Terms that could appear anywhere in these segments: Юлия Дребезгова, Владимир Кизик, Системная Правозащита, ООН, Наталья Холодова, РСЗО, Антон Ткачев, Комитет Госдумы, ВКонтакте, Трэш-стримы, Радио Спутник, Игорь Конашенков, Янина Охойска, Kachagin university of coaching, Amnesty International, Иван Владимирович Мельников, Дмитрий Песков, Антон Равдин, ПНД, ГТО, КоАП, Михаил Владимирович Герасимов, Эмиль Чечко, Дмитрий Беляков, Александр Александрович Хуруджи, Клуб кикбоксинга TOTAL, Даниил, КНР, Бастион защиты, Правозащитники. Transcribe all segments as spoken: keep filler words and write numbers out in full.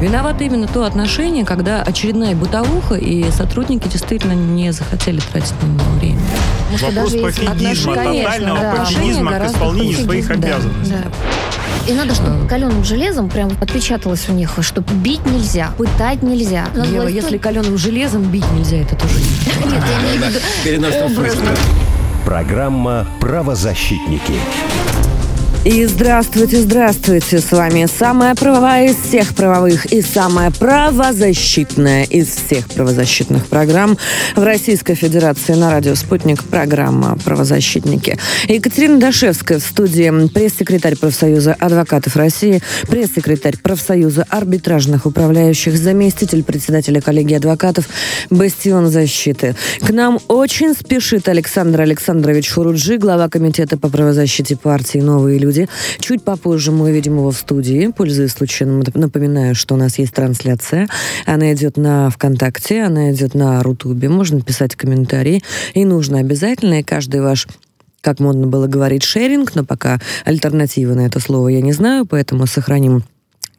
Виновато именно то отношение, когда очередная бытовуха, и сотрудники действительно не захотели тратить на него время. Вопрос пофигизма, тотального да. пофигизма к исполнению своих да, обязанностей. Да. И надо, чтобы каленым железом прям отпечаталось у них, что бить нельзя, пытать нельзя. Ева, власть... если каленым железом бить нельзя, это тоже не... Нет, я не веду... Переносим быстро. Программа «Правозащитники». И здравствуйте, здравствуйте. С вами самая правовая из всех правовых и самая правозащитная из всех правозащитных программ в Российской Федерации на Радио Спутник. Программа «Правозащитники». Екатерина Дашевская в студии, пресс-секретарь профсоюза адвокатов России, пресс-секретарь профсоюза арбитражных управляющих, заместитель председателя коллегии адвокатов «Бастион защиты». К нам очень спешит Александр Александрович Хуруджи, глава комитета по правозащите партии «Новые люди». Чуть попозже мы увидим его в студии. Пользуясь случаем, напоминаю, что у нас есть трансляция. Она идет на ВКонтакте, она идет на Рутубе. Можно писать комментарии. И нужно обязательно, и каждый ваш, как модно было говорить, шеринг, но пока альтернативы на это слово я не знаю, поэтому сохраним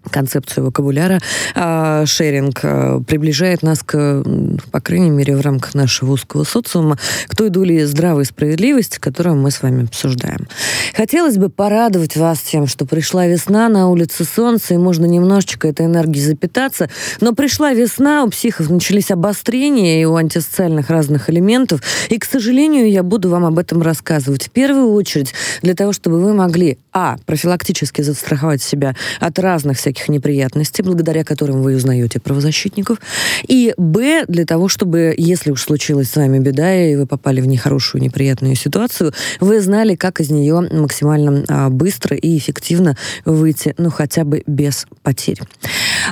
концепцию вокабуляра. Шеринг приближает нас к, по крайней мере, в рамках нашего узкого социума, к той доле здравой справедливости, которую мы с вами обсуждаем. Хотелось бы порадовать вас тем, что пришла весна, на улице солнце, и можно немножечко этой энергией запитаться. Но пришла весна, у психов начались обострения и у антисоциальных разных элементов. И, к сожалению, я буду вам об этом рассказывать. В первую очередь для того, чтобы вы могли, а, профилактически застраховать себя от разных всяких неприятностей, благодаря которым вы узнаете правозащитников, и б, для того, чтобы, если уж случилась с вами беда, и вы попали в нехорошую, неприятную ситуацию, вы знали, как из нее максимально а, быстро и эффективно выйти, ну, хотя бы без потерь.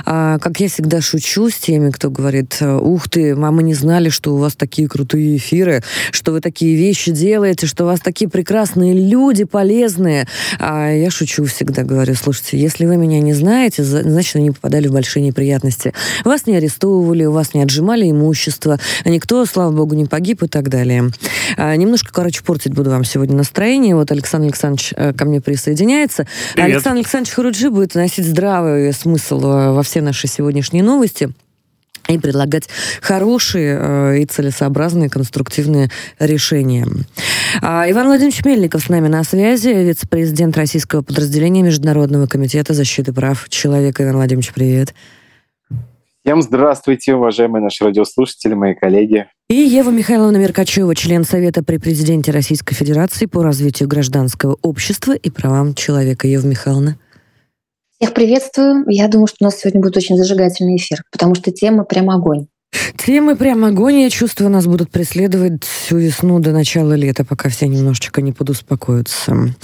А, как я всегда шучу с теми, кто говорит: ух ты, мама, не знали, что у вас такие крутые эфиры, что вы такие вещи делаете, что у вас такие прекрасные люди, полезные. А я шучу всегда, говорю: слушайте, если вы меня не знаете, значит, они попадали в большие неприятности. Вас не арестовывали, у вас не отжимали имущество, никто, слава богу, не погиб и так далее. А, немножко, короче, портить буду вам сегодня настроение. Вот Александр Александрович э, ко мне присоединяется. Привет. Александр Александрович Хуруджи будет носить здравый смысл во все наши сегодняшние новости и предлагать хорошие э, и целесообразные конструктивные решения. А, Иван Владимирович Мельников с нами на связи, вице-президент российского подразделения Международного комитета защиты прав человека. Иван Владимирович, привет. Всем здравствуйте, уважаемые наши радиослушатели, мои коллеги. И Ева Михайловна Меркачева, член Совета при президенте Российской Федерации по развитию гражданского общества и правам человека. Ева Михайловна. Всех приветствую. Я думаю, что у нас сегодня будет очень зажигательный эфир, потому что тема прям огонь. Темы прям огонь. Я чувствую, нас будут преследовать всю весну до начала лета, пока все немножечко не подуспокоятся.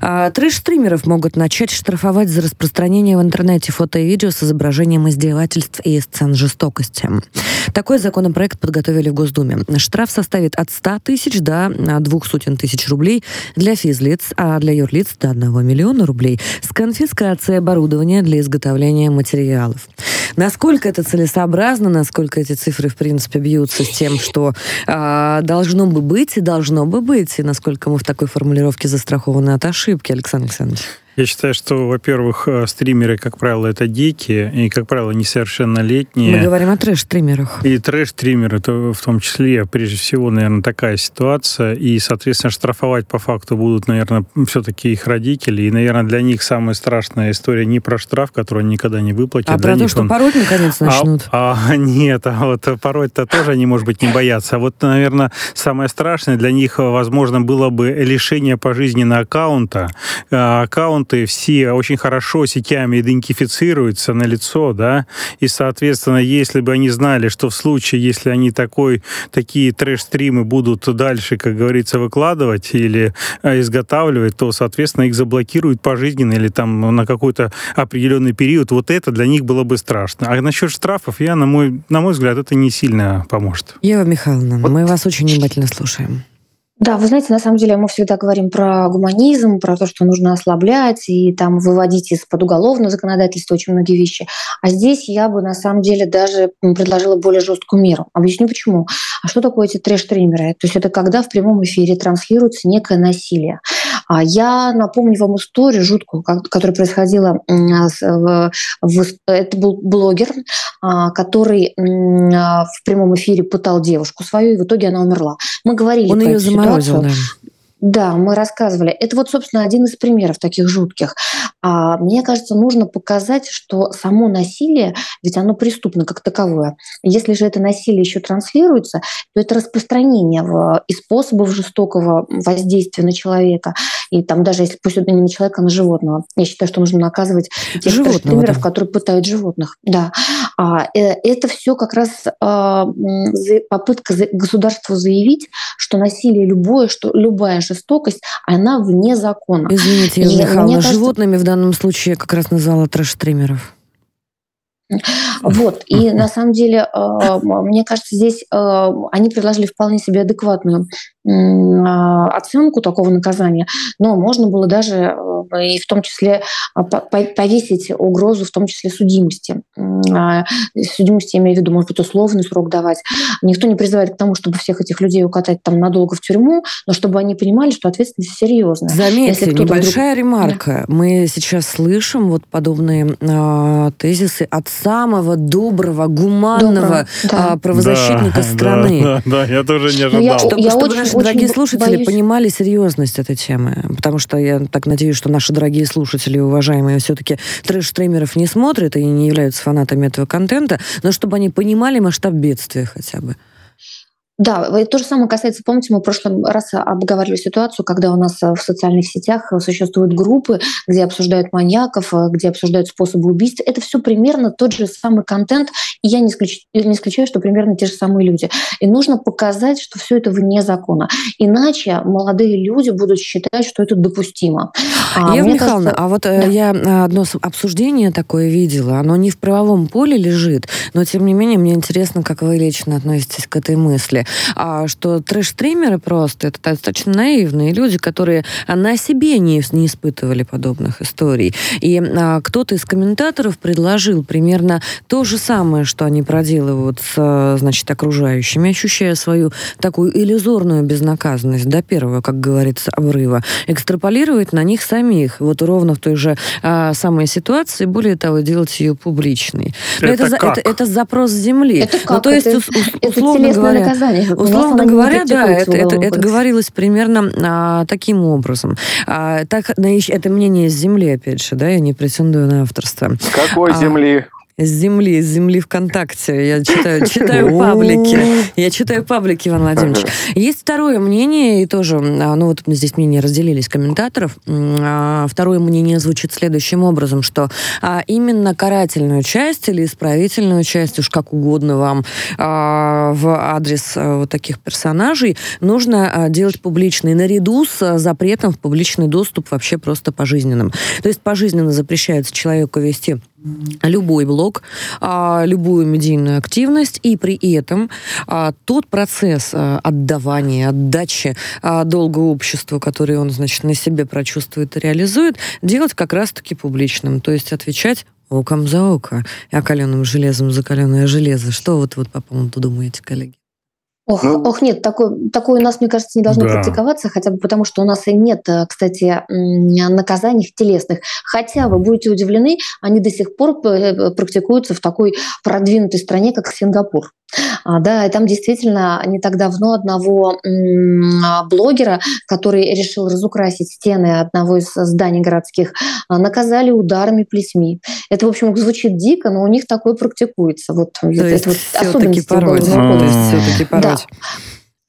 А, трэш-стримеров могут начать штрафовать за распространение в интернете фото и видео с изображением издевательств и сцен жестокости. Такой законопроект подготовили в Госдуме. Штраф составит от ста тысяч до двух сотен тысяч рублей для физлиц, а для юрлиц до одного миллиона рублей с конфискацией оборудования для изготовления материалов. Насколько это целесообразно, насколько эти цифры, в принципе, бьются с тем, что э, должно бы быть и должно бы быть, и насколько мы в такой формулировке застрахованы от ошибки, Александр Александрович? Я считаю, что, во-первых, стримеры, как правило, это дикие, и, как правило, несовершеннолетние. Мы говорим о трэш-стримерах. И трэш-стримеры, это в том числе, прежде всего, наверное, такая ситуация, и, соответственно, штрафовать по факту будут, наверное, все-таки их родители, и, наверное, для них самая страшная история не про штраф, который они никогда не выплатят. А про то, что он... пороть, наконец, начнут. А, а, нет, а вот пороть-то тоже они, может быть, не боятся. А вот, наверное, самое страшное для них, возможно, было бы лишение пожизненного аккаунта. Аккаунт все очень хорошо сетями идентифицируются на лицо, да, и, соответственно, если бы они знали, что в случае, если они такой, такие трэш-стримы будут дальше, как говорится, выкладывать или изготавливать, то, соответственно, их заблокируют пожизненно или там на какой-то определенный период. Вот это для них было бы страшно. А насчет штрафов, я, на мой, на мой взгляд, это не сильно поможет. Ева Михайловна, вот. Мы вас очень внимательно слушаем. Да, вы знаете, на самом деле мы всегда говорим про гуманизм, про то, что нужно ослаблять и там выводить из-под уголовного законодательства очень многие вещи. А здесь я бы на самом деле даже предложила более жесткую меру. Объясню почему. А что такое эти трэш-стримеры? То есть это когда в прямом эфире транслируется некое насилие. Я напомню вам историю жуткую, которая происходила. Это был блогер, который в прямом эфире пытал девушку свою, и в итоге она умерла. Мы говорили про эту ситуацию. Он ее заморозил, да. Да, мы рассказывали. Это вот, собственно, один из примеров таких жутких. А, мне кажется, нужно показать, что само насилие, ведь оно преступно как таковое. Если же это насилие еще транслируется, то это распространение в, и способов жестокого воздействия на человека. И там даже если пусть это не на человека, а на животного. Я считаю, что нужно наказывать тех трэш-стримеров, да, которые пытают животных. Да. А, э, это все как раз э, попытка государству заявить, что насилие любое, что любая же жестокость, она вне закона. Извините, Ева Михайловна, кажется... животными в данном случае как раз назвала трэш-стримеров. Вот, и на самом деле, мне кажется, здесь они предложили вполне себе адекватную оценку такого наказания, но можно было даже и в том числе повесить угрозу, в том числе судимости. Судимости, я имею в виду, может быть, условный срок давать. Никто не призывает к тому, чтобы всех этих людей укатать там надолго в тюрьму, но чтобы они понимали, что ответственность серьезная. Заметьте, небольшая вдруг... ремарка. Да. Мы сейчас слышим вот подобные э, тезисы от самого доброго, гуманного доброго. правозащитника да, страны. Да, да, да, я тоже не ожидал. Я, чтобы я чтобы очень, наши очень дорогие слушатели боюсь. понимали серьезность этой темы. Потому что я так надеюсь, что наши дорогие слушатели, уважаемые, все-таки трэш-стримеров не смотрят и не являются фанатами этого контента, но чтобы они понимали масштаб бедствия хотя бы. Да, то же самое касается, помните, мы в прошлом раз обговаривали ситуацию, когда у нас в социальных сетях существуют группы, где обсуждают маньяков, где обсуждают способы убийств. Это все примерно тот же самый контент, и я не исключаю, не исключаю, что примерно те же самые люди. И нужно показать, что все это вне закона. Иначе молодые люди будут считать, что это допустимо. А Ева Михайловна, кажется... а вот да. я одно обсуждение такое видела, оно не в правовом поле лежит, но тем не менее мне интересно, как вы лично относитесь к этой мысли. А что трэш-стримеры просто, это достаточно наивные люди, которые на себе не, не испытывали подобных историй. И а, кто-то из комментаторов предложил примерно то же самое, что они проделывают с, значит, окружающими, ощущая свою такую иллюзорную безнаказанность до первого, как говорится, обрыва, экстраполировать на них самих. Вот ровно в той же а, самой ситуации, более того, делать ее публичной. Но это, это, как? это, это запрос земли. Это как? Ну, то есть, это, условно это говоря... Наказание. Условно говоря, да, это, это, это говорилось примерно а, таким образом. А, так, это мнение с земли, опять же, да, я не претендую на авторство. С какой а, земли? С земли, с земли ВКонтакте. Я читаю, читаю паблики. Я читаю паблики, Иван Владимирович. Есть второе мнение, и тоже, ну вот здесь мнения разделились комментаторов. Второе мнение звучит следующим образом, что именно карательную часть или исправительную часть, уж как угодно вам, в адрес вот таких персонажей нужно делать публичной, наряду с запретом в публичный доступ вообще просто пожизненным. То есть пожизненно запрещается человеку вести любой блог, любую медийную активность, и при этом тот процесс отдавания, отдачи долга обществу, который он, значит, на себе прочувствует и реализует, делать как раз-таки публичным, то есть отвечать оком за око, и окаленным железом за каленое железо. Что вот вот по поводу думаете, коллеги? Ох, ну, ох, нет, такое, такое у нас, мне кажется, не должно да. практиковаться, хотя бы потому, что у нас и нет, кстати, наказаний телесных. Хотя, вы будете удивлены, они до сих пор практикуются в такой продвинутой стране, как Сингапур. А, да, и там действительно не так давно одного м-м, блогера, который решил разукрасить стены одного из зданий городских, наказали ударами плетьми. Это, в общем, звучит дико, но у них такое практикуется. Вот, то это есть вот все-таки пороть. Все-таки пороть.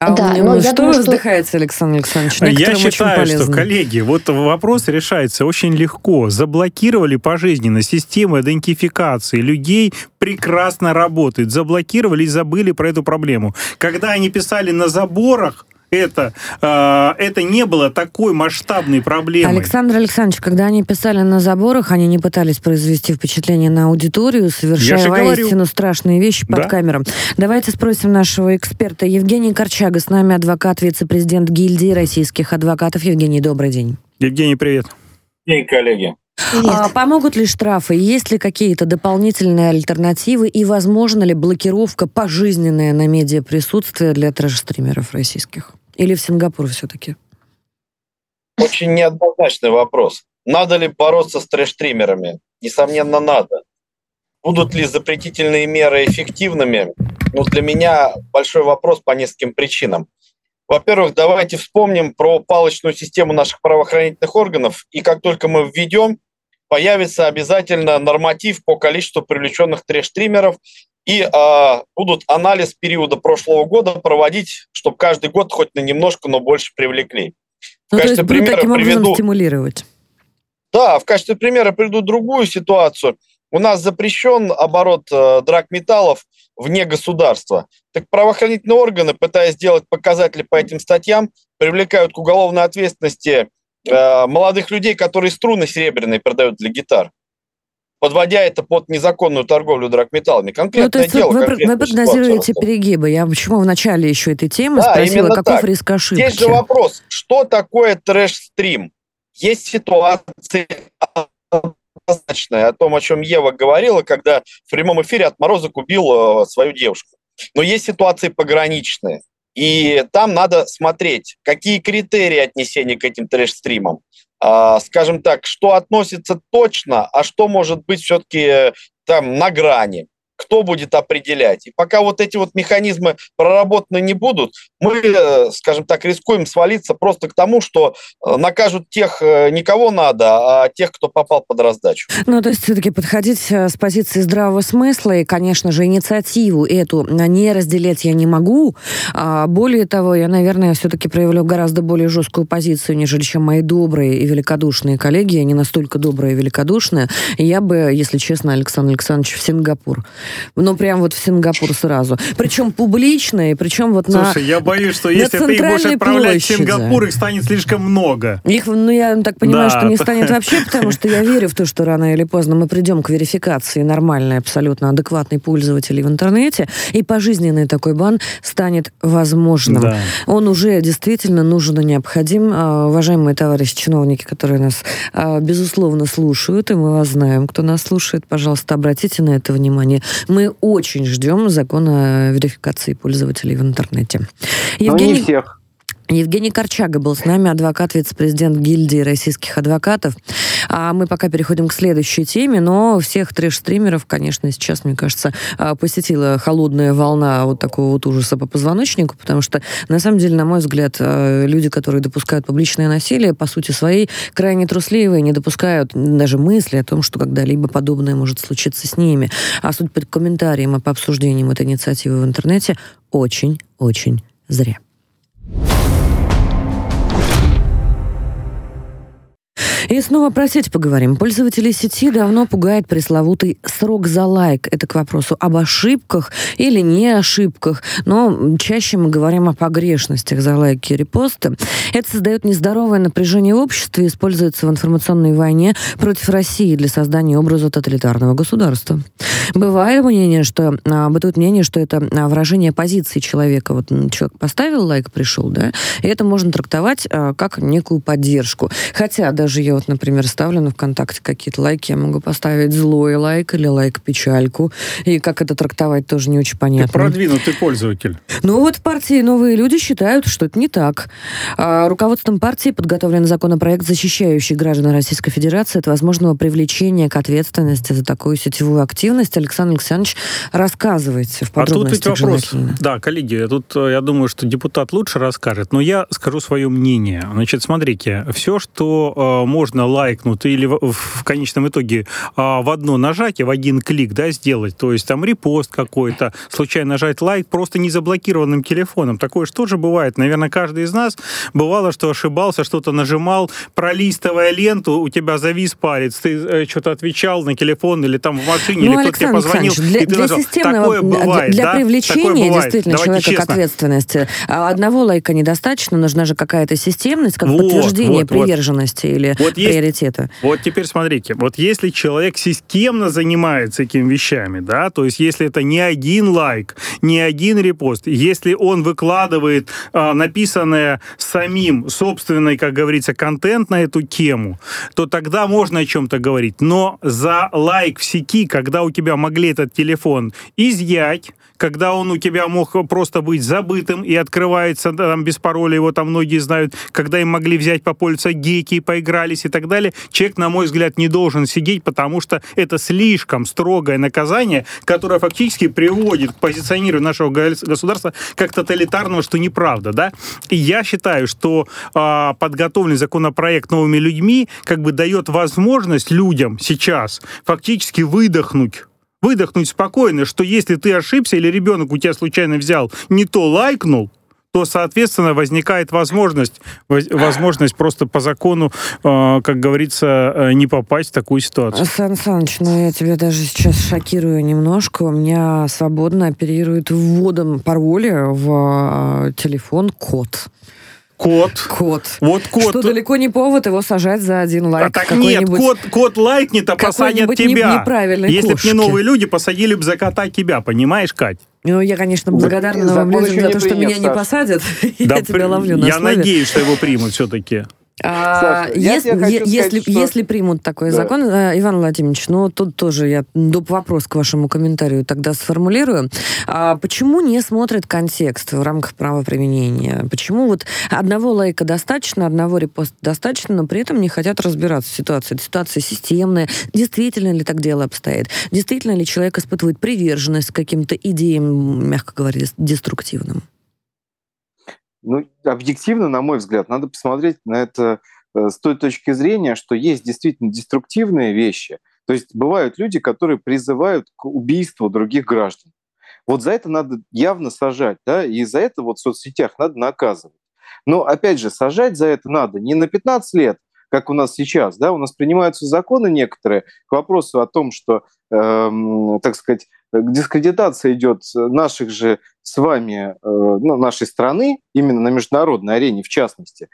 А да, у него, ну, что думаю, вздыхается, что... Александр Александрович? Некоторым я считаю, что, коллеги, вот вопрос решается очень легко. Заблокировали пожизненно систему идентификации людей, прекрасно работает. Заблокировали и забыли про эту проблему. Когда они писали на заборах, это, э, это не было такой масштабной проблемой. Александр Александрович, когда они писали на заборах, они не пытались произвести впечатление на аудиторию, совершая воистину говорю. страшные вещи под да? камерам. Давайте спросим нашего эксперта. Евгений Корчаго, с нами адвокат, вице-президент Гильдии российских адвокатов. Евгений, добрый день. Евгений, привет. День, коллеги. А помогут ли штрафы? Есть ли какие-то дополнительные альтернативы? И возможна ли блокировка пожизненная на медиаприсутствие для трэш-стримеров российских? Или в Сингапур все-таки? Очень неоднозначный вопрос. Надо ли бороться с трэш-стримерами? Несомненно, надо. Будут ли запретительные меры эффективными? Ну, для меня большой вопрос по нескольким причинам. Во-первых, давайте вспомним про палочную систему наших правоохранительных органов, и как только мы введем, появится обязательно норматив по количеству привлеченных трэш-стримеров, и э, будут анализ периода прошлого года проводить, чтобы каждый год хоть на немножко, но больше привлекли. В ну, качестве то есть примера таким образом приведу... стимулировать. Да, в качестве примера приведу другую ситуацию. У нас запрещен оборот э, драгметаллов вне государства. Так правоохранительные органы, пытаясь сделать показатели по этим статьям, привлекают к уголовной ответственности э, молодых людей, которые струны серебряные продают для гитар, подводя это под незаконную торговлю драгметаллами. Конкретное ну, то есть дело. Вы, вы прогнозируете перегибы. Я почему в начале еще этой темы да, спросила, каков так. риск ошибки? Здесь же вопрос, что такое трэш-стрим? Есть ситуации... о том, о чем Ева говорила, когда в прямом эфире отморозок убил э, свою девушку. Но есть ситуации пограничные, и там надо смотреть, какие критерии отнесения к этим трэш-стримам. Э, скажем так, что относится точно, а что может быть все-таки э, там на грани, кто будет определять. И пока вот эти вот механизмы проработаны не будут, мы, э, скажем так, рискуем свалиться просто к тому, что э, накажут тех, э, никого надо, а тех, кто попал под раздачу. Ну, то есть все-таки подходить с позиции здравого смысла и, конечно же, инициативу эту не разделять я не могу. А более того, я, наверное, все-таки проявлю гораздо более жесткую позицию, нежели чем мои добрые и великодушные коллеги. Они настолько добрые и великодушные. Я бы, если честно, Александр Александрович, в Сингапур. Ну, прям вот в Сингапур сразу. Причем публично, и причем вот Слушай, на Слушай, я боюсь, что если ты их будешь отправлять площади. в Сингапур, их станет слишком много. Их, ну, я так понимаю, да. что не станет вообще, потому что я верю в то, что рано или поздно мы придем к верификации нормальной, абсолютно адекватной пользователей в интернете, и пожизненный такой бан станет возможным. Да. Он уже действительно нужен и необходим. Уважаемые товарищи чиновники, которые нас, безусловно, слушают, и мы вас знаем, кто нас слушает, пожалуйста, обратите на это внимание. Мы очень ждем закона о верификации пользователей в интернете. Евгений... Но не всех. Евгений Корчаго был с нами, адвокат, вице-президент Гильдии российских адвокатов. А мы пока переходим к следующей теме, но всех трэш-стримеров, конечно, сейчас, мне кажется, посетила холодная волна вот такого вот ужаса по позвоночнику, потому что, на самом деле, на мой взгляд, люди, которые допускают публичное насилие, по сути своей, крайне трусливые, не допускают даже мысли о том, что когда-либо подобное может случиться с ними. А судя по комментариям и по обсуждениям этой инициативы в интернете, очень-очень зря. И снова про сеть поговорим. Пользователей сети давно пугает пресловутый срок за лайк. Это к вопросу об ошибках или не ошибках. Но чаще мы говорим о погрешностях за лайки и репосты. Это создает нездоровое напряжение в обществе и используется в информационной войне против России для создания образа тоталитарного государства. Бывает мнение, что, бытует мнение, что это выражение позиции человека. Вот человек поставил лайк, пришел, да, и это можно трактовать как некую поддержку. Хотя даже я вот, например, ставлю на ВКонтакте какие-то лайки, я могу поставить злой лайк или лайк-печальку. И как это трактовать, тоже не очень понятно. Ты продвинутый пользователь. Ну вот в партии «Новые люди» считают, что это не так. Руководством партии подготовлен законопроект, защищающий граждан Российской Федерации от возможного привлечения к ответственности за такую сетевую активность. Александр Александрович, рассказывайте в подробностях. А тут ведь вопрос. Да, коллеги, тут я думаю, что депутат лучше расскажет, но я скажу свое мнение. Значит, смотрите, все, что можно можно лайкнуть или в, в конечном итоге а, в одно нажатие, в один клик, да, сделать, то есть там репост какой-то, случайно нажать лайк просто незаблокированным телефоном. Такое же тоже бывает. Наверное, каждый из нас бывало, что ошибался, что-то нажимал, пролистывая ленту, у тебя завис палец, ты э, что-то отвечал на телефон или там в машине, ну, или кто-то тебе позвонил, для, и ты нажал. Такое бывает, для да? привлечения бывает. действительно Давайте человека честно. к ответственности. Одного лайка недостаточно, нужна же какая-то системность, как вот, подтверждение вот, приверженности вот. или... Вот вот есть, приоритета. Вот теперь смотрите, вот если человек системно занимается этими вещами, да, то есть если это не один лайк, не один репост, если он выкладывает а, написанное самим собственный, как говорится, контент на эту тему, то тогда можно о чем-то говорить. Но за лайк в сети, когда у тебя могли этот телефон изъять, когда он у тебя мог просто быть забытым и открывается там без пароля, его там многие знают, когда им могли взять по пользу геки, поигрались и так далее, человек, на мой взгляд, не должен сидеть, потому что это слишком строгое наказание, которое фактически приводит к позиционированию нашего государства как тоталитарного, что неправда, да? И я считаю, что э, подготовленный законопроект новыми людьми как бы дает возможность людям сейчас фактически выдохнуть, выдохнуть спокойно, что если ты ошибся или ребенок у тебя случайно взял, не то лайкнул, то, соответственно, возникает возможность, возможность просто по закону, как говорится, не попасть в такую ситуацию. Сан Саныч, ну я тебя даже сейчас шокирую немножко. У меня свободно оперирует вводом пароля в телефон код. Код. Код. Вот код. Что далеко не повод его сажать за один лайк. А так нет, код, код лайкнет, а посадят тебя. Неправильной Если бы не новые люди, посадили бы за кота тебя, понимаешь, Кать? Ну, я, конечно, благодарна новым людям за то, что меня не посадят. Я тебя ловлю на слове. Я надеюсь, что его примут все-таки. А, Саша, если, я хочу сказать, если, что... если примут такой да. закон, Иван Владимирович, ну, тут тоже я доп. Вопрос к вашему комментарию тогда сформулирую. А почему не смотрят контекст в рамках правоприменения? Почему вот одного лайка достаточно, одного репоста достаточно, но при этом не хотят разбираться в ситуации? Ситуация системная. Действительно ли так дело обстоит? Действительно ли человек испытывает приверженность к каким-то идеям, мягко говоря, деструктивным? Ну, объективно, на мой взгляд, надо посмотреть на это с той точки зрения, что есть действительно деструктивные вещи. То есть бывают люди, которые призывают к убийству других граждан. Вот за это надо явно сажать, да, и за это вот в соцсетях надо наказывать. Но, опять же, сажать за это надо не на пятнадцать лет, как у нас сейчас, да, у нас принимаются законы некоторые к вопросу о том, что, эм, так сказать, дискредитация идет наших же с вами, ну, нашей страны, именно на международной арене в частности,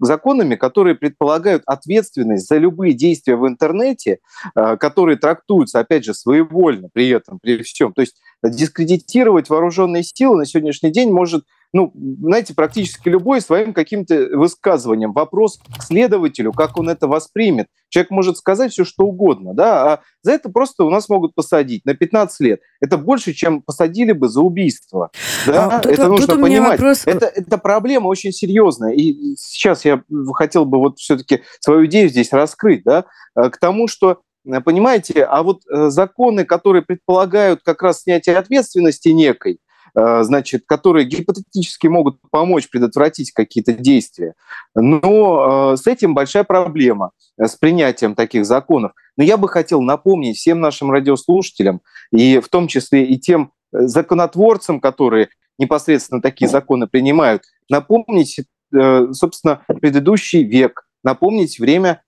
законами, которые предполагают ответственность за любые действия в интернете, которые трактуются, опять же, своевольно при этом, при всем. То есть дискредитировать вооруженные силы на сегодняшний день может, ну, знаете, практически любой своим каким-то высказыванием. Вопрос к следователю, как он это воспримет. Человек может сказать все, что угодно, да, а за это просто у нас могут посадить на пятнадцать лет. Это больше, чем посадили бы за убийство. Да? А, тут, это тут нужно понимать. Вопрос... Это, это проблема очень серьезная. И сейчас я хотел бы вот все-таки свою идею здесь раскрыть, да, к тому, что, понимаете, а вот законы, которые предполагают как раз снятие ответственности некой, значит, которые гипотетически могут помочь предотвратить какие-то действия. Но с этим большая проблема, с принятием таких законов. Но я бы хотел напомнить всем нашим радиослушателям, и в том числе и тем законотворцам, которые непосредственно такие законы принимают, напомнить, собственно, предыдущий век, напомнить время,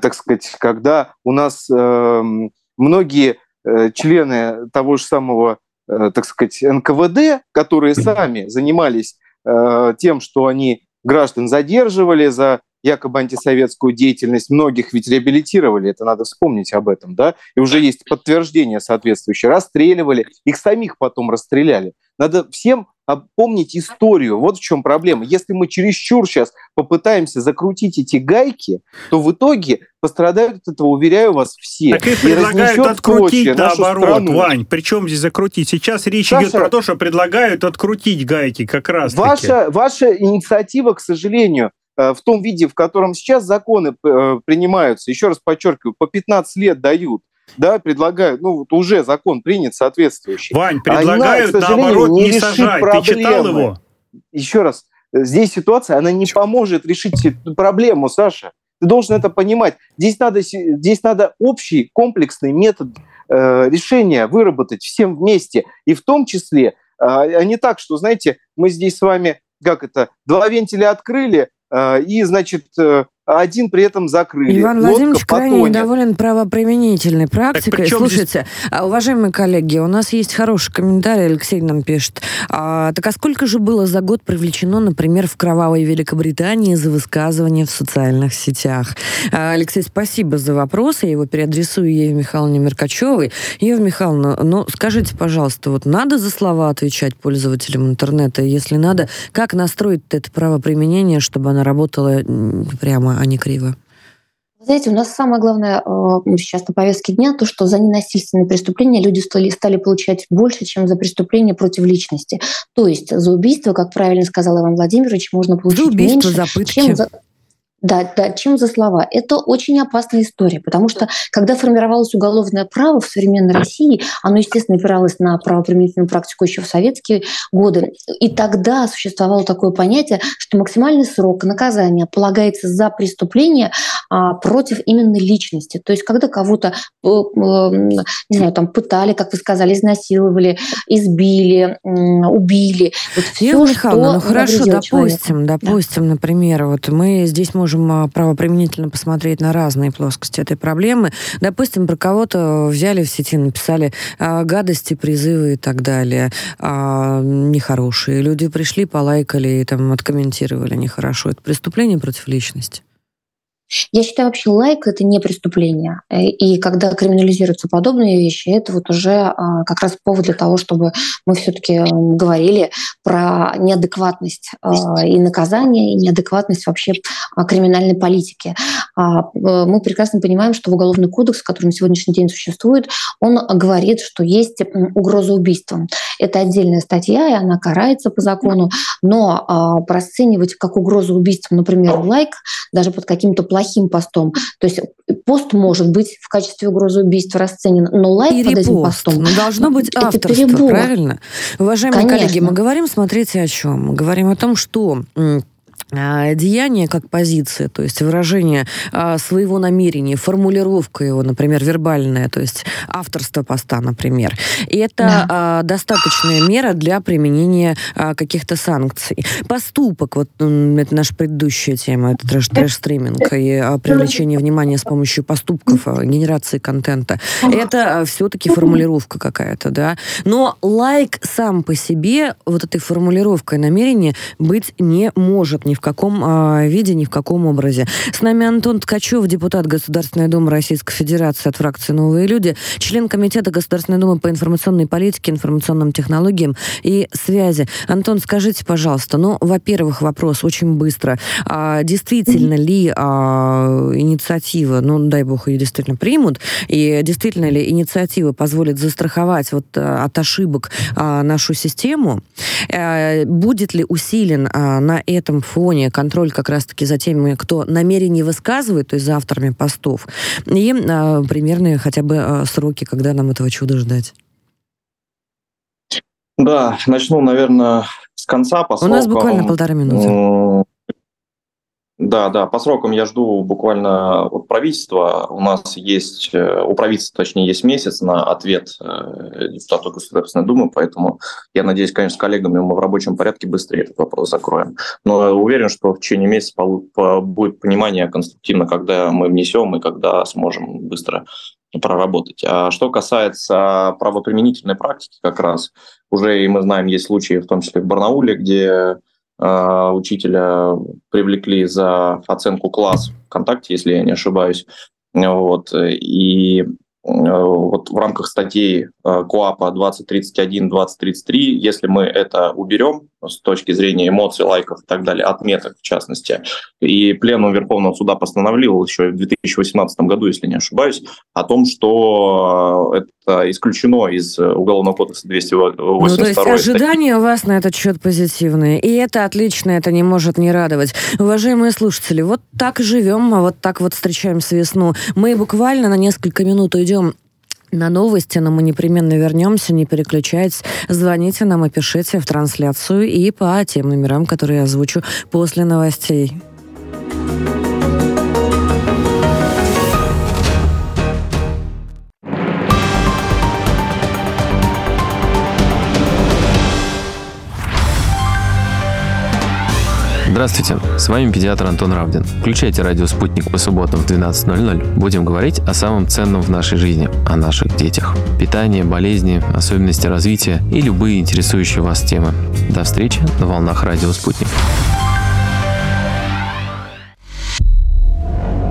так сказать, когда у нас многие члены того же самого, так сказать, эн ка вэ дэ, которые сами занимались э, тем, что они граждан задерживали за якобы антисоветскую деятельность, многих ведь реабилитировали, это надо вспомнить об этом, да, и уже есть подтверждения соответствующие, расстреливали, их самих потом расстреляли. Надо всем помнить историю, вот в чем проблема. Если мы чересчур сейчас попытаемся закрутить эти гайки, то в итоге пострадают от этого, уверяю вас, все. Так их предлагают открутить наоборот, Вань. Причем здесь закрутить? Сейчас речь Саша, идет про то, что предлагают открутить гайки как раз. Ваша, ваша инициатива, к сожалению, в том виде, в котором сейчас законы принимаются, еще раз подчеркиваю, по пятнадцать лет дают, да, предлагают, ну вот уже закон принят соответствующий. Вань, предлагают, она, наоборот, не, не сажать. Проблемы. Ты читал его? Еще раз, здесь ситуация, она не поможет решить проблему, Саша. Ты должен это понимать. Здесь надо, здесь надо общий комплексный метод э, решения выработать всем вместе. И в том числе, э, а не так, что, знаете, мы здесь с вами, как это, два вентиля открыли, и, значит, один при этом закрыли. Иван Владимирович крайне недоволен правоприменительной практикой. Слушайте, здесь... уважаемые коллеги, у нас есть хороший комментарий, Алексей нам пишет. А, так а сколько же было за год привлечено, например, в кровавой Великобритании за высказывания в социальных сетях? А, Алексей, спасибо за вопрос. Я его переадресую Еве Михайловне Меркачевой. Ева Михайловна, ну скажите, пожалуйста, вот надо за слова отвечать пользователям интернета? Если надо, как настроить это правоприменение, чтобы оно работало прямо, а не криво? Знаете, у нас самое главное сейчас на повестке дня то, что за ненасильственные преступления люди стали получать больше, чем за преступления против личности. То есть за убийство, как правильно сказал Иван Владимирович, можно получить за убийство, меньше, за пытки. Чем за... Да, да, чем за слова. Это очень опасная история, потому что, когда формировалось уголовное право в современной России, оно, естественно, опиралось на правоприменительную практику еще в советские годы, и тогда существовало такое понятие, что максимальный срок наказания полагается за преступление а, против именно личности. То есть, когда кого-то, не знаю, там, пытали, как вы сказали, изнасиловали, избили, убили. Вот все, что ну хорошо, допустим, допустим, да. Например, вот мы здесь можем можем правоприменительно посмотреть на разные плоскости этой проблемы. Допустим, про кого-то взяли в сети, написали э, гадости, призывы и так далее. Э, нехорошие. Люди пришли, полайкали и там откомментировали нехорошо. Это преступление против личности? Я считаю, вообще лайк — это не преступление. И когда криминализируются подобные вещи, это вот уже как раз повод для того, чтобы мы все-таки говорили про неадекватность и наказания, и неадекватность вообще криминальной политики. Мы прекрасно понимаем, что в Уголовный кодекс, который на сегодняшний день существует, он говорит, что есть угроза убийством. Это отдельная статья, и она карается по закону, но расценивать как угрозу убийством, например, лайк, даже под каким-то плохим плохим постом. То есть пост может быть в качестве угрозы убийства расценен, но лайк перепост. Под этим постом... Но должно быть авторство, это правильно? Уважаемые Конечно. Коллеги, мы говорим, смотрите, о чем. Мы говорим о том, что... деяние как позиция, то есть выражение а, своего намерения, формулировка его, например, вербальная, то есть авторство поста, например. И это да. а, достаточная мера для применения а, каких-то санкций. Поступок, вот это наша предыдущая тема, это трэш, трэш-стриминг и а, привлечение внимания с помощью поступков, а, генерации контента. Это а, все-таки формулировка какая-то, да. Но лайк сам по себе вот этой формулировкой намерения быть не может ни в каком э, виде, ни в каком образе. С нами Антон Ткачев, депутат Государственной Думы Российской Федерации от фракции «Новые люди», член Комитета Государственной Думы по информационной политике, информационным технологиям и связи. Антон, скажите, пожалуйста, ну, во-первых, вопрос очень быстро. А, действительно ли а, инициатива, ну, дай бог, ее действительно примут, и действительно ли инициатива позволит застраховать вот, от ошибок а, нашу систему? А, будет ли усилен а, на этом фоне контроль как раз-таки за теми, кто намерение высказывает, то есть за авторами постов, и а, примерные хотя бы а, сроки, когда нам этого чуда ждать. Да, начну, наверное, с конца. По У срокам, нас буквально полторы минуты. Да, да, по срокам я жду буквально от правительства. У нас есть, у правительства, точнее, есть месяц на ответ депутата Государственной Думы, поэтому я надеюсь, конечно, с коллегами мы в рабочем порядке быстрее этот вопрос закроем. Но уверен, что в течение месяца будет понимание конструктивно, когда мы внесем и когда сможем быстро проработать. А что касается правоприменительной практики, как раз уже и мы знаем, есть случаи, в том числе в Барнауле, где учителя привлекли за оценку класс ВКонтакте, если я не ошибаюсь. Вот. И вот в рамках статей КоАПа двадцать тридцать один, двадцать тридцать три, если мы это уберем с точки зрения эмоций, лайков и так далее, отметок в частности, и Пленум Верховного Суда постановил еще в две тысячи восемнадцатом году, если не ошибаюсь, о том, что это исключено из Уголовного кодекса двести восемьдесят второй. Ну, то есть ожидания у вас на этот счет позитивные, и это отлично, это не может не радовать. Уважаемые слушатели, вот так живем, вот так вот встречаем весну. Мы буквально на несколько минут уйдем на новости, но мы непременно вернемся, не переключайтесь, звоните нам и пишите в трансляцию и по тем номерам, которые я озвучу после новостей. Здравствуйте, с вами педиатр Антон Равдин. Включайте радио «Спутник» по субботам в двенадцать ноль ноль. Будем говорить о самом ценном в нашей жизни, о наших детях. Питание, болезни, особенности развития и любые интересующие вас темы. До встречи на волнах радио «Спутник».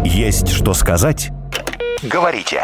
Есть что сказать? Говорите.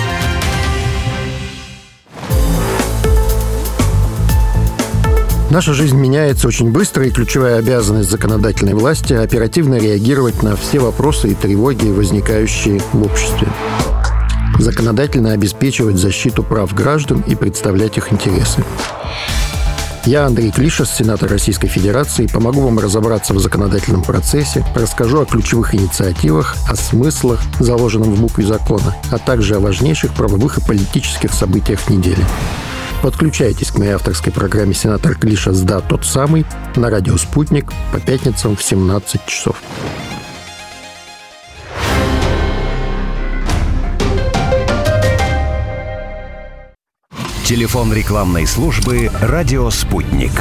Наша жизнь меняется очень быстро, и ключевая обязанность законодательной власти – оперативно реагировать на все вопросы и тревоги, возникающие в обществе. Законодательно обеспечивать защиту прав граждан и представлять их интересы. Я, Андрей Клишас, сенатор Российской Федерации, помогу вам разобраться в законодательном процессе, расскажу о ключевых инициативах, о смыслах, заложенных в букве закона, а также о важнейших правовых и политических событиях недели. Подключайтесь к моей авторской программе «Сенатор Клишас, да, тот самый» на радио «Спутник» по пятницам в семнадцать часов. Телефон рекламной службы «Радио Спутник».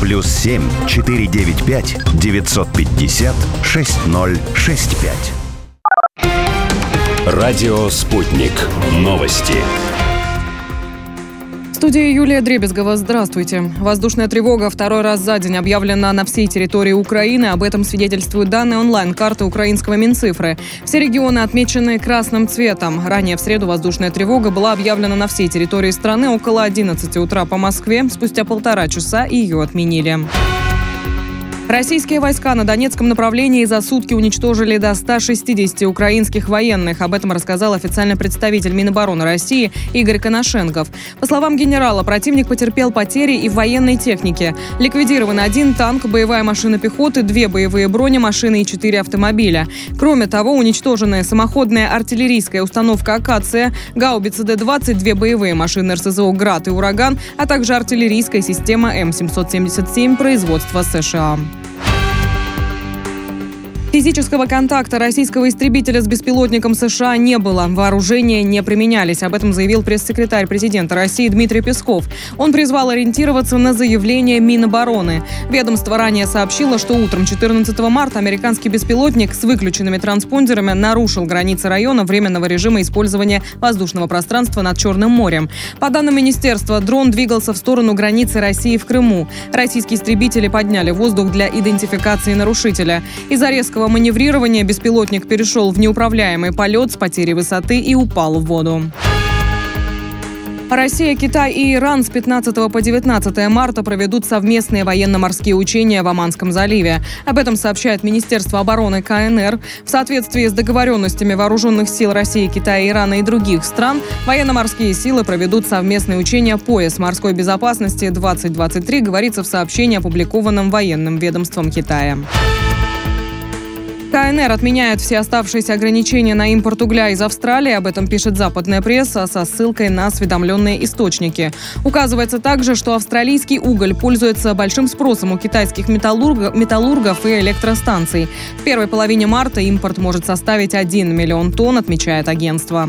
Плюс семь четыре девять пять девятьсот пятьдесят шесть ноль шесть пять. Радио «Спутник». Новости. В студии Юлия Дребезгова. Здравствуйте. Воздушная тревога второй раз за день объявлена на всей территории Украины. Об этом свидетельствуют данные онлайн-карты украинского Минцифры. Все регионы отмечены красным цветом. Ранее в среду воздушная тревога была объявлена на всей территории страны около одиннадцати утра по Москве. Спустя полтора часа ее отменили. Российские войска на Донецком направлении за сутки уничтожили до ста шестидесяти украинских военных. Об этом рассказал официальный представитель Минобороны России Игорь Конашенков. По словам генерала, противник потерпел потери и в военной технике. Ликвидирован один танк, боевая машина пехоты, две боевые бронемашины и четыре автомобиля. Кроме того, уничтожены самоходная артиллерийская установка «Акация», гаубица Д двадцать, две боевые машины РСЗО «Град» и «Ураган», а также артиллерийская система М семьсот семьдесят семь производства США. Физического контакта российского истребителя с беспилотником США не было. Вооружения не применялись. Об этом заявил пресс-секретарь президента России Дмитрий Песков. Он призвал ориентироваться на заявление Минобороны. Ведомство ранее сообщило, что утром четырнадцатого марта американский беспилотник с выключенными транспондерами нарушил границы района временного режима использования воздушного пространства над Черным морем. По данным министерства, дрон двигался в сторону границы России в Крыму. Российские истребители подняли воздух для идентификации нарушителя. Из-за резкого маневрирования беспилотник перешел в неуправляемый полет с потерей высоты и упал в воду. Россия, Китай и Иран с пятнадцатого по девятнадцатое марта проведут совместные военно-морские учения в Оманском заливе. Об этом сообщает Министерство обороны КНР. В соответствии с договоренностями вооруженных сил России, Китая, Ирана и других стран, военно-морские силы проведут совместные учения «Пояс морской безопасности двадцать двадцать три», говорится в сообщении, опубликованном военным ведомством Китая. КНР отменяет все оставшиеся ограничения на импорт угля из Австралии. Об этом пишет западная пресса со ссылкой на осведомленные источники. Указывается также, что австралийский уголь пользуется большим спросом у китайских металлург... металлургов и электростанций. В первой половине марта импорт может составить один миллион тонн, отмечает агентство.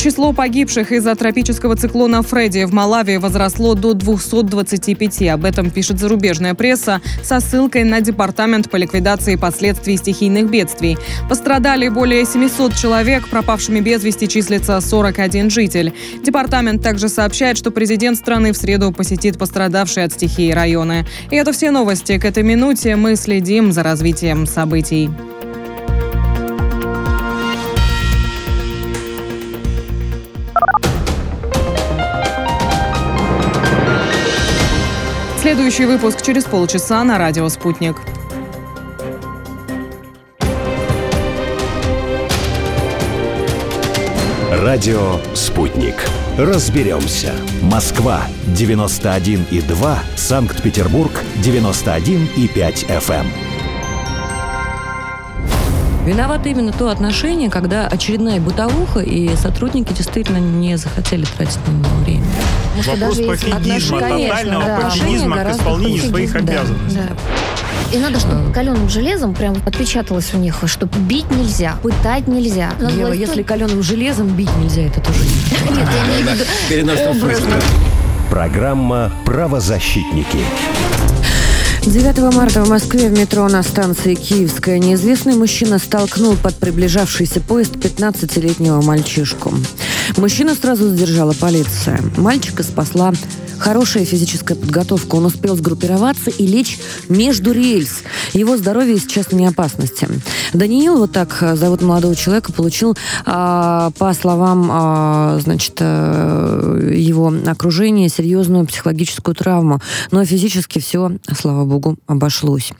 Число погибших из-за тропического циклона Фредди в Малави возросло до двухсот двадцати пяти. Об этом пишет зарубежная пресса со ссылкой на Департамент по ликвидации последствий стихийных бедствий. Пострадали более семисот человек, пропавшими без вести числится сорок один житель. Департамент также сообщает, что президент страны в среду посетит пострадавшие от стихии районы. И это все новости. К этой минуте мы следим за развитием событий. Следующий выпуск через полчаса на радио «Спутник». Радио «Спутник». Разберемся. Москва девяносто один и два, Санкт-Петербург девяносто один и пять эф эм. Виновато именно то отношение, когда очередная бытовуха, и сотрудники действительно не захотели тратить на него время. Вопрос пофигизма, тотального да, пофигизма к исполнению своих да, обязанностей. Да. И надо, чтобы каленым железом прям отпечаталось у них, что бить нельзя, пытать нельзя. Ева, если каленым железом бить нельзя, это тоже не... Нет, я не веду образно. Программа «Правозащитники». девятого марта в Москве в метро на станции Киевская неизвестный мужчина столкнул под приближавшийся поезд пятнадцатилетнего мальчишку. Мужчину сразу задержала полиция. Мальчика спасла хорошая физическая подготовка. Он успел сгруппироваться и лечь между рельс. Его здоровье сейчас вне опасности. Даниил, вот так зовут молодого человека, получил, по словам, значит, его окружения, серьезную психологическую травму. Но физически все, слава богу, обошлось.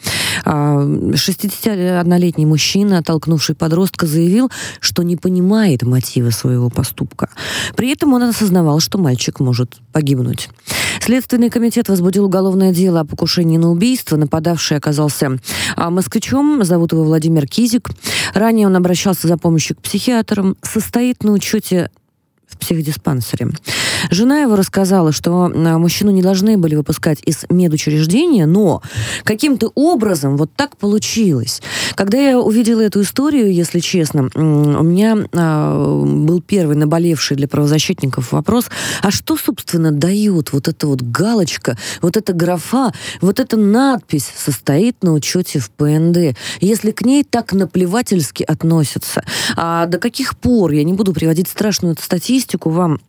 шестидесятиоднолетний мужчина, оттолкнувший подростка, заявил, что не понимает мотива своего поступка. При этом он осознавал, что мальчик может погибнуть. Следственный комитет возбудил уголовное дело о покушении на убийство. Нападавший оказался москвичом, зовут его Владимир Кизик. Ранее он обращался за помощью к психиатрам, состоит на учете в психдиспансере. Жена его рассказала, что мужчину не должны были выпускать из медучреждения, но каким-то образом вот так получилось. Когда я увидела эту историю, если честно, у меня э, был первый наболевший для правозащитников вопрос, а что, собственно, дает вот эта вот галочка, вот эта графа, вот эта надпись «Состоит на учете в ПНД», если к ней так наплевательски относятся? А до каких пор, я не буду приводить страшную статистику вам,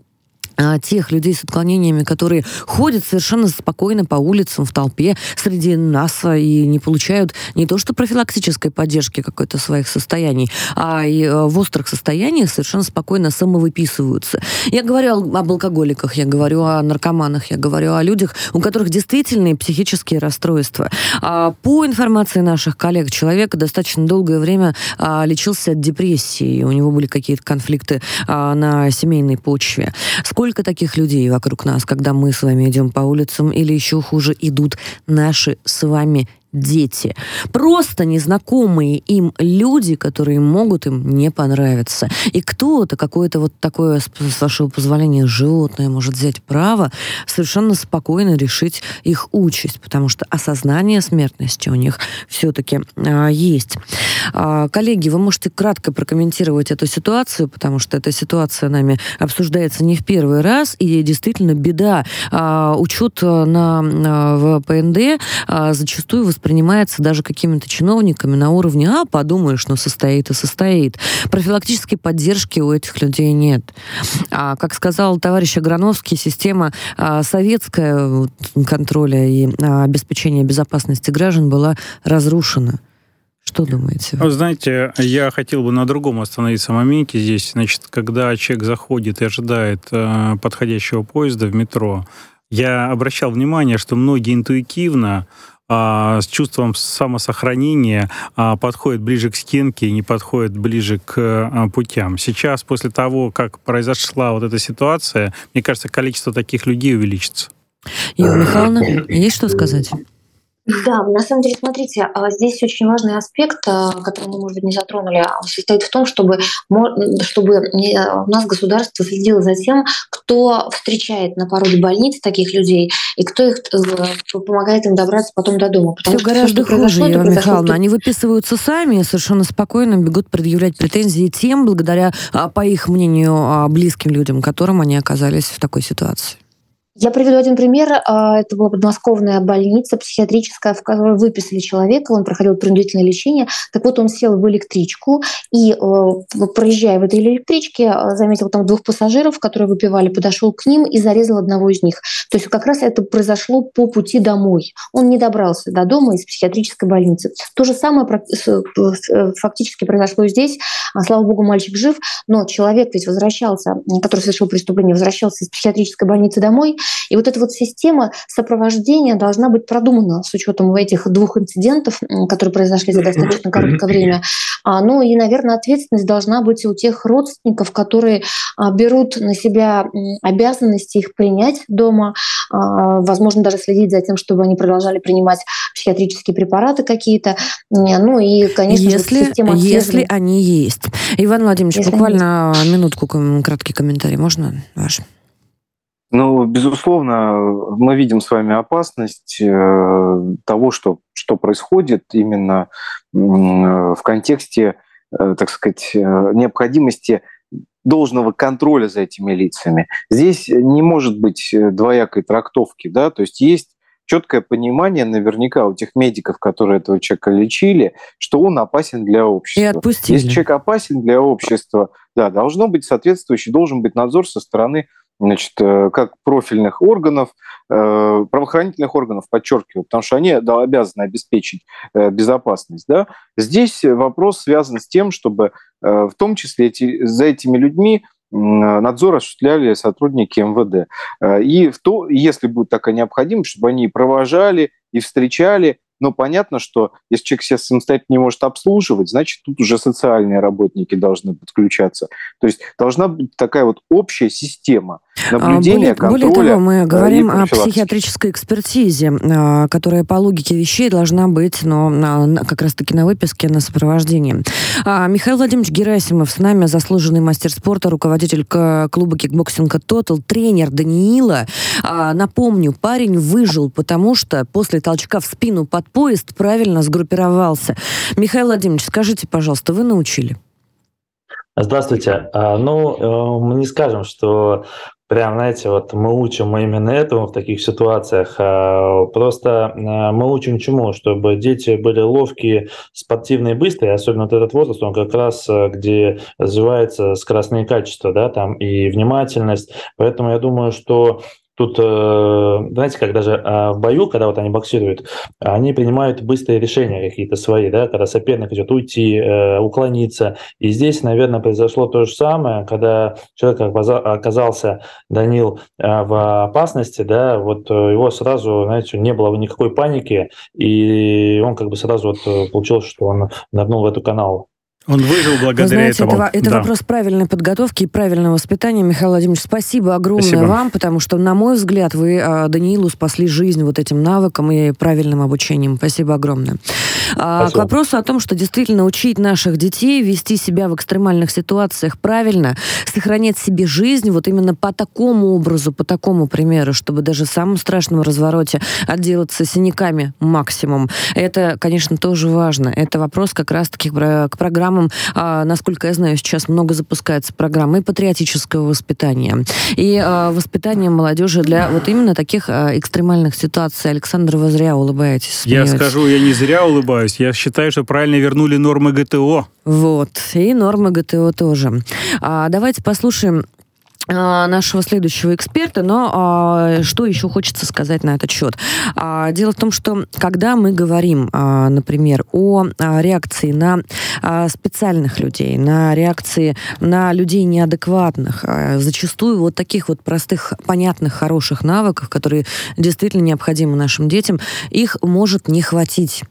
тех людей с отклонениями, которые ходят совершенно спокойно по улицам, в толпе, среди нас, и не получают не то что профилактической поддержки какой-то своих состояний, а и в острых состояниях совершенно спокойно самовыписываются. Я говорю об алкоголиках, я говорю о наркоманах, я говорю о людях, у которых действительно психические расстройства. По информации наших коллег, человек достаточно долгое время лечился от депрессии, у него были какие-то конфликты на семейной почве. Сколько Сколько таких людей вокруг нас, когда мы с вами идем по улицам, или еще хуже, идут наши с вами дети. Просто незнакомые им люди, которые могут им не понравиться. И кто-то, какое-то вот такое, с вашего позволения, животное может взять право совершенно спокойно решить их участь, потому что осознание смертности у них все-таки а, есть. А, коллеги, вы можете кратко прокомментировать эту ситуацию, потому что эта ситуация нами обсуждается не в первый раз, и действительно беда. А, учет на, на, в ПНД а, зачастую воспринимается воспринимается даже какими-то чиновниками на уровне, а, подумаешь, но состоит и состоит. Профилактической поддержки у этих людей нет. А, как сказал товарищ Аграновский, система а, советская контроля и а, обеспечения безопасности граждан была разрушена. Что думаете? Вы знаете, я хотел бы на другом остановиться моменте здесь. Значит, когда человек заходит и ожидает э, подходящего поезда в метро, я обращал внимание, что многие интуитивно с чувством самосохранения подходит ближе к стенке и не подходит ближе к путям. Сейчас, после того, как произошла вот эта ситуация, мне кажется, количество таких людей увеличится. Ева Михайловна, есть что сказать? Да, на самом деле, смотрите, здесь очень важный аспект, который мы, может быть, не затронули, состоит в том, чтобы, чтобы у нас государство следило за тем, кто встречает на пороге больниц таких людей и кто их кто помогает им добраться потом до дома. Потому все что гораздо все, хуже, Ева Михайловна. Они выписываются сами, совершенно спокойно бегут предъявлять претензии тем, благодаря, по их мнению, близким людям, которым они оказались в такой ситуации. Я приведу один пример. Это была подмосковная больница психиатрическая, в которой выписали человека, он проходил принудительное лечение. Так вот, он сел в электричку и, проезжая в этой электричке, заметил там двух пассажиров, которые выпивали, подошел к ним и зарезал одного из них. То есть как раз это произошло по пути домой. Он не добрался до дома из психиатрической больницы. То же самое фактически произошло и здесь. Слава богу, мальчик жив, но человек ведь возвращался, который совершил преступление, возвращался из психиатрической больницы домой, И вот эта вот система сопровождения должна быть продумана с учетом этих двух инцидентов, которые произошли за достаточно короткое время. Ну и, наверное, ответственность должна быть у тех родственников, которые берут на себя обязанности их принять дома, возможно, даже следить за тем, чтобы они продолжали принимать психиатрические препараты какие-то. Ну и, конечно, если, система отслеживания. Если они есть. Иван Владимирович, если буквально минутку, краткий комментарий. Можно ваш? Ну, безусловно, мы видим с вами опасность того, что, что происходит именно в контексте, так сказать, необходимости должного контроля за этими лицами. Здесь не может быть двоякой трактовки, да, то есть есть четкое понимание наверняка у тех медиков, которые этого человека лечили, что он опасен для общества. И отпустили. Если человек опасен для общества, да, должно быть соответствующий, должен быть надзор со стороны, значит, как профильных органов, правоохранительных органов, подчеркиваю, потому что они, да, обязаны обеспечить безопасность. Да. Здесь вопрос связан с тем, чтобы в том числе эти, за этими людьми надзор осуществляли сотрудники эм вэ дэ. И в то, если будет такая необходимость, чтобы они и провожали, и встречали. Но понятно, что если человек себя самостоятельно не может обслуживать, значит, тут уже социальные работники должны подключаться. То есть должна быть такая вот общая система наблюдения, более, контроля. Более того, мы говорим о психиатрической экспертизе, которая по логике вещей должна быть, но на, как раз-таки на выписке, на сопровождении. Михаил Владимирович Герасимов с нами, заслуженный мастер спорта, руководитель клуба кикбоксинга «TOTAL», тренер Даниила. Напомню, парень выжил, потому что после толчка в спину под поезд правильно сгруппировался. Михаил Владимирович, скажите, пожалуйста, вы научили? Здравствуйте. Ну, мы не скажем, что прям, знаете, вот мы учим именно этому в таких ситуациях. Просто мы учим чему? Чтобы дети были ловкие, спортивные, быстрые, особенно вот этот возраст, он как раз, где развиваются скоростные качества, да, там и внимательность. Поэтому я думаю, что тут, знаете, как даже в бою, когда вот они боксируют, они принимают быстрые решения какие-то свои, да, когда соперник идет уйти, уклониться. И здесь, наверное, произошло то же самое, когда человек оказался, Данил, в опасности, да, вот его сразу, знаете, не было никакой паники, и он как бы сразу вот получилось, что он нырнул в эту канаву. Он выжил благодаря, знаете, этому. Это, это да. Вопрос правильной подготовки и правильного воспитания. Михаил Владимирович, спасибо огромное спасибо. вам, потому что, на мой взгляд, вы Даниилу спасли жизнь вот этим навыком и правильным обучением. Спасибо огромное. Спасибо. К вопросу о том, что действительно учить наших детей вести себя в экстремальных ситуациях правильно, сохранять себе жизнь вот именно по такому образу, по такому примеру, чтобы даже в самом страшном развороте отделаться синяками максимум. Это, конечно, тоже важно. Это вопрос как раз-таки к программам. Насколько я знаю, сейчас много запускается программы патриотического воспитания и воспитания молодежи для вот именно таких экстремальных ситуаций. Александр, вы зря улыбаетесь. Смеетесь. Я скажу, я не зря улыбаюсь. Я считаю, что правильно вернули нормы гэ тэ о. Вот. И нормы гэ тэ о тоже. Давайте послушаем нашего следующего эксперта, но а, что еще хочется сказать на этот счет? А, дело в том, что когда мы говорим, а, например, о а, реакции на а, специальных людей, на реакции на людей неадекватных, а, зачастую вот таких вот простых, понятных, хороших навыков, которые действительно необходимы нашим детям, их может не хватить.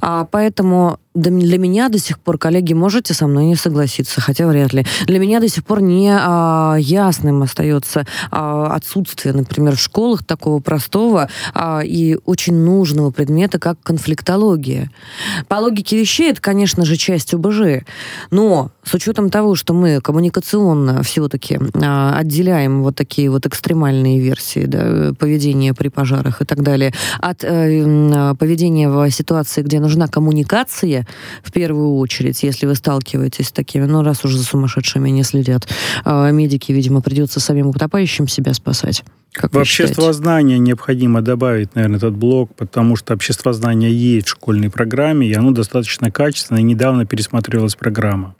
А, поэтому для меня до сих пор, коллеги, можете со мной не согласиться, хотя вряд ли. Для меня до сих пор не а, ясным остается а, отсутствие, например, в школах такого простого а, и очень нужного предмета, как конфликтология. По логике вещей это, конечно же, часть о бэ жэ, но с учетом того, что мы коммуникационно все-таки а, отделяем вот такие вот экстремальные версии, да, поведения при пожарах и так далее, от а, поведения в ситуации, где нужна коммуникация, в первую очередь, если вы сталкиваетесь с такими, ну, раз уже за сумасшедшими не следят, а медики, видимо, придется самим утопающим себя спасать. Как в обществознание необходимо добавить, наверное, этот блок, потому что обществознание есть в школьной программе, и оно достаточно качественное, и недавно пересматривалась программа.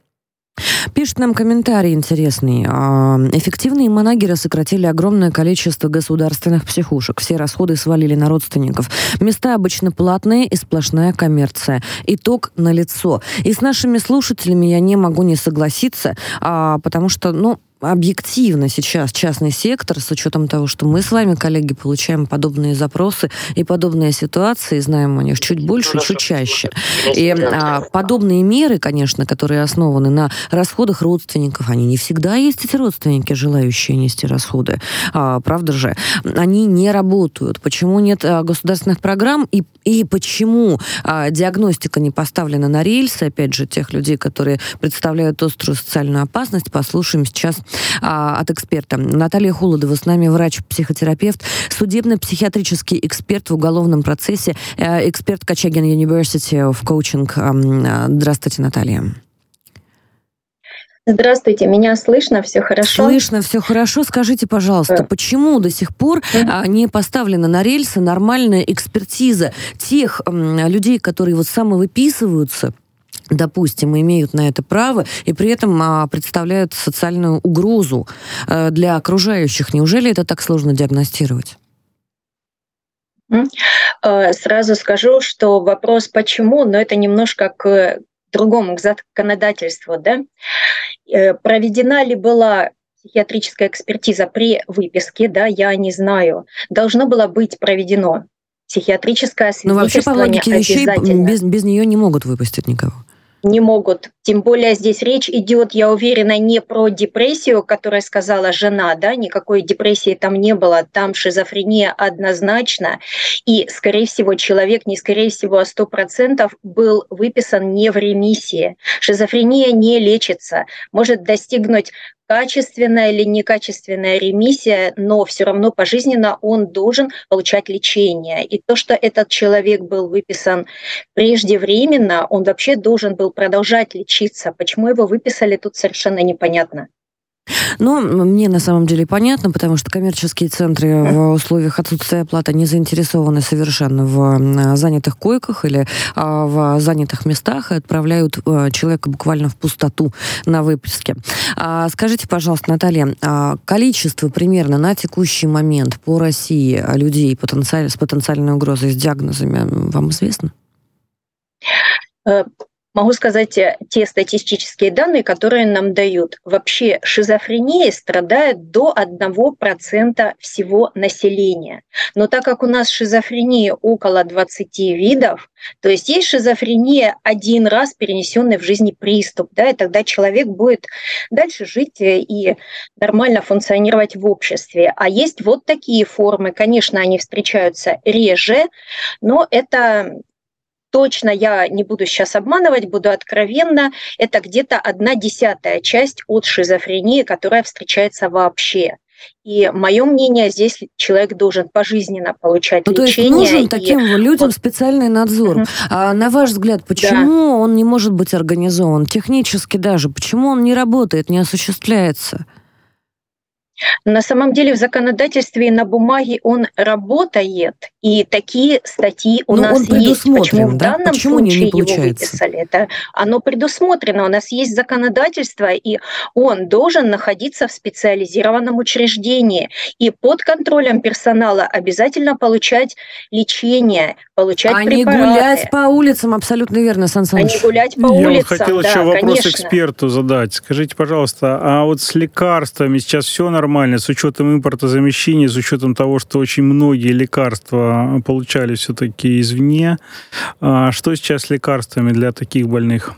Пишет нам комментарий интересный. Эффективные манагеры сократили огромное количество государственных психушек. Все расходы свалили на родственников. Места обычно платные и сплошная коммерция. Итог налицо. И с нашими слушателями я не могу не согласиться, потому что, ну, объективно сейчас частный сектор, с учетом того, что мы с вами, коллеги, получаем подобные запросы и подобные ситуации, знаем о них чуть больше, чуть чаще. И а, подобные меры, конечно, которые основаны на расходах родственников, они не всегда есть, эти родственники, желающие нести расходы, а, правда же, они не работают. Почему нет а, государственных программ и, и почему а, диагностика не поставлена на рельсы, опять же, тех людей, которые представляют острую социальную опасность, послушаем сейчас от эксперта. Наталья Холодова с нами, врач-психотерапевт, судебно-психиатрический эксперт в уголовном процессе, эксперт Kachagin university of coaching. Здравствуйте, Наталья. Здравствуйте, меня слышно, все хорошо? Слышно, все хорошо. Скажите, пожалуйста, почему до сих пор не поставлена на рельсы нормальная экспертиза тех людей, которые вот самовыписываются, допустим, имеют на это право, и при этом а, представляют социальную угрозу а, для окружающих. Неужели это так сложно диагностировать? Сразу скажу, что вопрос «почему?», но это немножко к другому, к законодательству. Да? Проведена ли была психиатрическая экспертиза при выписке? Да, я не знаю. Должно было быть проведено психиатрическое освидетельствование. Но вообще, по логике вещей, без, без нее не могут выпустить никого. Не могут. Тем более здесь речь идет, я уверена, не про депрессию, которая сказала жена, да, никакой депрессии там не было, там шизофрения однозначно, и, скорее всего, человек, не скорее всего, а сто процентов был выписан не в ремиссии. Шизофрения не лечится, может достигнуть качественная или некачественная ремиссия, но все равно пожизненно он должен получать лечение. И то, что этот человек был выписан преждевременно, он вообще должен был продолжать лечиться. Почему его выписали, тут совершенно непонятно. Но мне на самом деле понятно, потому что коммерческие центры в условиях отсутствия оплаты не заинтересованы совершенно в занятых койках или в занятых местах и отправляют человека буквально в пустоту на выписке. Скажите, пожалуйста, Наталья, количество примерно на текущий момент по России людей с потенциальной угрозой, с диагнозами, вам известно? Могу сказать те статистические данные, которые нам дают. Вообще шизофренией страдает до одного процента всего населения. Но так как у нас шизофрения около двадцати видов, то есть есть шизофрения один раз перенесенный в жизни приступ, да, и тогда человек будет дальше жить и нормально функционировать в обществе. А есть вот такие формы, конечно, они встречаются реже, но это... Точно я не буду сейчас обманывать, буду откровенна, это где-то одна десятая часть от шизофрении, которая встречается вообще. И мое мнение, здесь человек должен пожизненно получать ну, лечение. То есть нужен и... таким людям вот. Специальный надзор. Uh-huh. А на ваш взгляд, почему да. он не может быть организован? Технически даже. Почему он не работает, не осуществляется? На самом деле в законодательстве и на бумаге он работает, и такие статьи у Но нас есть. Почему в да? данном Почему случае не его выписали? Это, оно предусмотрено, у нас есть законодательство, и он должен находиться в специализированном учреждении и под контролем персонала обязательно получать лечение, получать а препараты. А не гулять по улицам, абсолютно верно, Сан Саныч. А не гулять по Я улицам, Я хотел да, еще вопрос конечно. эксперту задать. Скажите, пожалуйста, а вот с лекарствами сейчас все нормально? С учетом импортозамещения, с учетом того, что очень многие лекарства получали все-таки извне. Что сейчас с лекарствами для таких больных?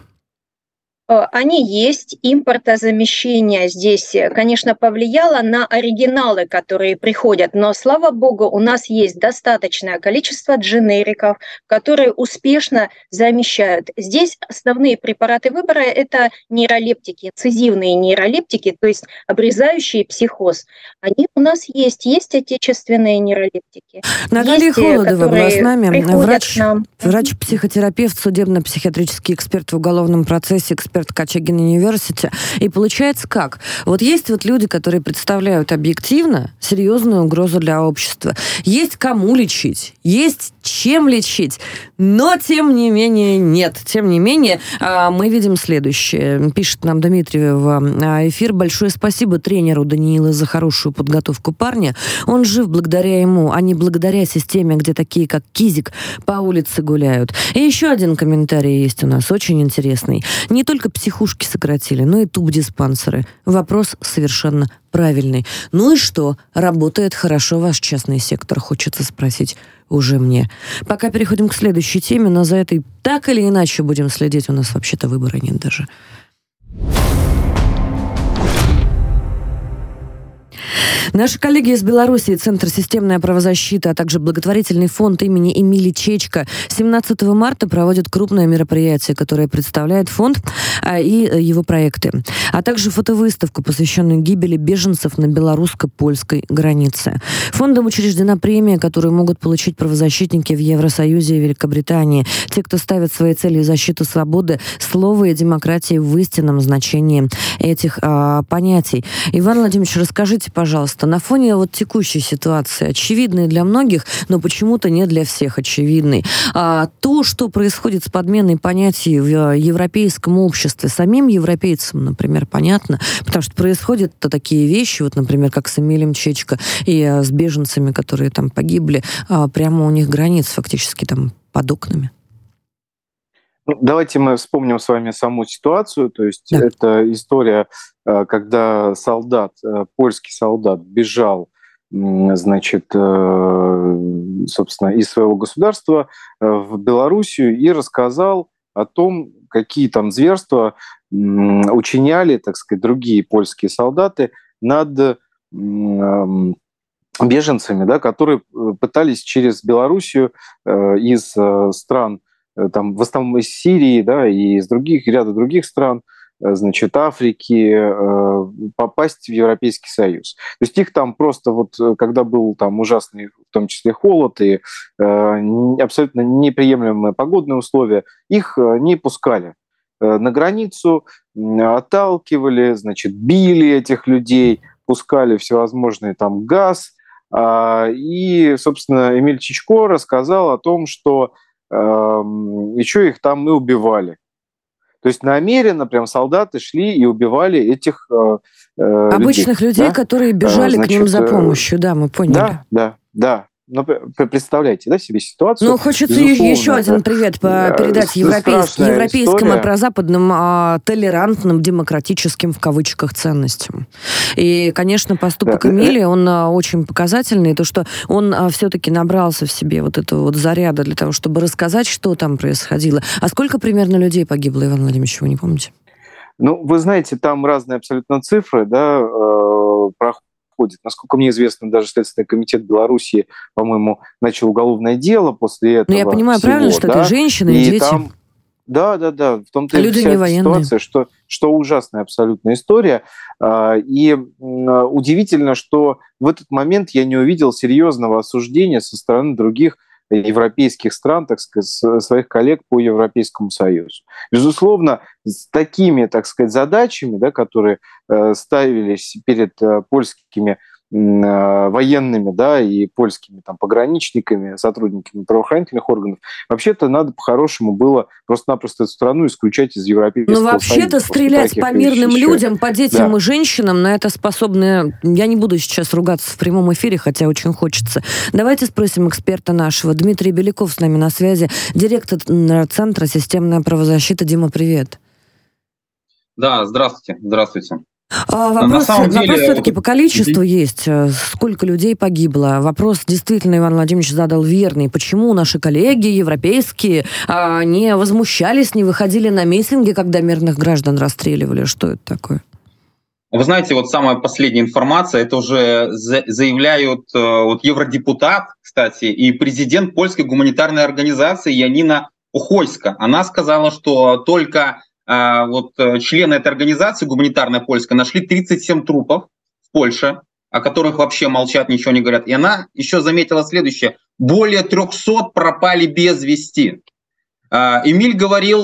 Они есть. Импортозамещение здесь, конечно, повлияло на оригиналы, которые приходят. Но, слава богу, у нас есть достаточное количество дженериков, которые успешно замещают. Здесь основные препараты выбора – это нейролептики, инцизивные нейролептики, то есть обрезающие психоз. Они у нас есть. Есть отечественные нейролептики. Наталья есть, Холодова была с нами. Врач, врач-психотерапевт, судебно-психиатрический эксперт в уголовном процессе, эксперт Kachagin university. И получается как? Вот есть вот люди, которые представляют объективно серьезную угрозу для общества. Есть кому лечить, есть чем лечить, но тем не менее нет. Тем не менее мы видим следующее. Пишет нам Дмитрий в эфир. Большое спасибо тренеру Даниила за хорошую подготовку парня. Он жив благодаря ему, а не благодаря системе, где такие, как Кизик, по улице гуляют. И еще один комментарий есть у нас, очень интересный. Не только только психушки сократили, но и тубдиспансеры. Вопрос совершенно правильный. Ну и что? Работает хорошо ваш частный сектор, хочется спросить уже мне. Пока переходим к следующей теме, но за этой так или иначе будем следить. У нас вообще-то выбора нет даже. Наши коллеги из Беларуси, Центр «Системная правозащита», а также благотворительный фонд имени Эмили Чечко семнадцатого марта проводят крупное мероприятие, которое представляет фонд и его проекты, а также фотовыставку, посвященную гибели беженцев на белорусско-польской границе. Фондом учреждена премия, которую могут получить правозащитники в Евросоюзе и Великобритании, те, кто ставит своей целью защиту свободы, слова и демократии в истинном значении этих а, понятий. Иван Владимирович, расскажите, пожалуйста, на фоне вот текущей ситуации, очевидной для многих, но почему-то не для всех очевидной, а то, что происходит с подменой понятий в европейском обществе, самим европейцам, например, понятно, потому что происходят такие вещи, вот, например, как с Эмилем Чечко и а, с беженцами, которые там погибли, а, прямо у них границ фактически там под окнами. Давайте мы вспомним с вами саму ситуацию, то есть да. Это история, когда солдат, польский солдат бежал, значит, собственно, из своего государства в Белоруссию и рассказал о том, какие там зверства учиняли, так сказать, другие польские солдаты над беженцами, да, которые пытались через Белоруссию из стран, там, в основном из Сирии, да, и из других, ряда других стран, значит, Африки, попасть в Европейский Союз. То есть их там просто, вот, когда был там ужасный, в том числе, холод и абсолютно неприемлемые погодные условия, их не пускали на границу, отталкивали, значит, били этих людей, пускали всевозможный там газ. И, собственно, Эмиль Чечко рассказал о том, что еще их там и убивали. То есть намеренно прям солдаты шли и убивали этих э, обычных людей, людей да? которые бежали, значит, к ним за помощью. Да, мы поняли. Да, да, да. Но представляете, да, себе ситуацию? Ну, хочется еще один привет передать европейск, европейским и прозападным а, толерантным, демократическим, в кавычках, ценностям. И, конечно, поступок да. Эмилия, он а, очень показательный, то, что он а, все-таки набрался в себе вот этого вот заряда для того, чтобы рассказать, что там происходило. А сколько примерно людей погибло, Иван Владимирович, вы не помните? Ну, вы знаете, там разные абсолютно цифры, да, э, проходят. Насколько мне известно, даже Следственный комитет Беларуси, по-моему, начал уголовное дело после этого. Ну, я понимаю всего, правильно, да? Что это женщины и, и дети. Там, да, да, да. В том-то и вся ситуация, что, что ужасная абсолютная история. И удивительно, что в этот момент я не увидел серьезного осуждения со стороны других европейских стран, так сказать, своих коллег по Европейскому Союзу. Безусловно, с такими, так сказать, задачами, да, которые э, ставились перед э, польскими э, военными, да, и польскими там пограничниками, сотрудниками правоохранительных органов, вообще-то надо по-хорошему было просто-напросто эту страну исключать из Европейского Союза. Ну, вообще-то стрелять по мирным людям, по детям да. и женщинам, на это способны... Я не буду сейчас ругаться в прямом эфире, хотя очень хочется. Давайте спросим эксперта нашего. Дмитрий Беляков с нами на связи, директор Центра «Системная правозащита». Дима, привет. Да, здравствуйте, здравствуйте. А, вопрос, вопрос деле... все-таки по количеству есть. Сколько людей погибло? Вопрос действительно Иван Владимирович задал верный. Почему наши коллеги европейские не возмущались, не выходили на митинги, когда мирных граждан расстреливали? Что это такое? Вы знаете, вот самая последняя информация, это уже заявляют вот евродепутат, кстати, и президент польской гуманитарной организации Янина Охойска. Она сказала, что только... Вот члены этой организации гуманитарной польской нашли тридцать семь трупов в Польше, о которых вообще молчат, ничего не говорят. И она еще заметила следующее. Более трехсот пропали без вести. Эмиль говорил,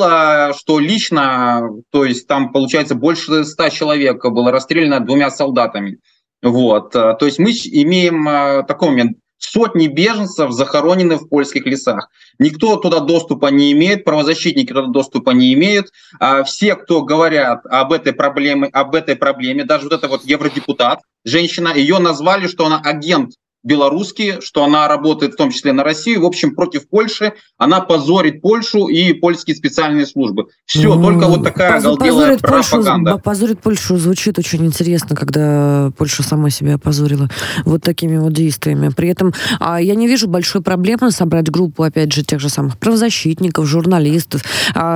что лично, то есть там, получается, больше ста человек было расстреляно двумя солдатами. Вот. То есть мы имеем такой момент. Сотни беженцев захоронены в польских лесах. Никто туда доступа не имеет, правозащитники туда доступа не имеют. А все, кто говорят об этой проблеме, об этой проблеме, даже вот эта вот евродепутат, женщина, ее назвали, что она агент белорусские, что она работает в том числе на Россию, в общем, против Польши, она позорит Польшу и польские специальные службы. Все, ну, только вот такая оголделая пропаганда. Польшу, позорит Польшу звучит очень интересно, когда Польша сама себя опозорила вот такими вот действиями. При этом я не вижу большой проблемы собрать группу, опять же, тех же самых правозащитников, журналистов,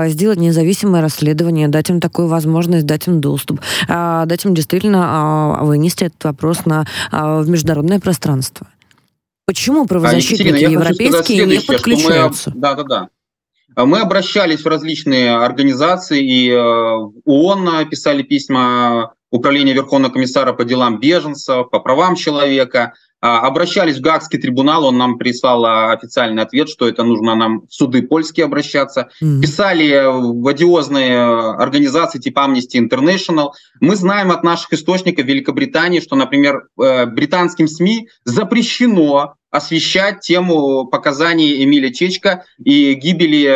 сделать независимое расследование, дать им такую возможность, дать им доступ, дать им действительно вынести этот вопрос на, в международное пространство. Почему правозащитники а, европейские не подключаются? Мы, да, да, да. Мы обращались в различные организации, и э, в ООН писали письма, Управление Верховного комиссара по делам беженцев, по правам человека. А, обращались в Гаагский трибунал, он нам прислал официальный ответ, что это нужно нам в суды польские обращаться. Mm-hmm. Писали в одиозные организации типа Amnesty International. Мы знаем от наших источников в Великобритании, что, например, британским СМИ запрещено освещать тему показаний Эмиля Чечко и гибели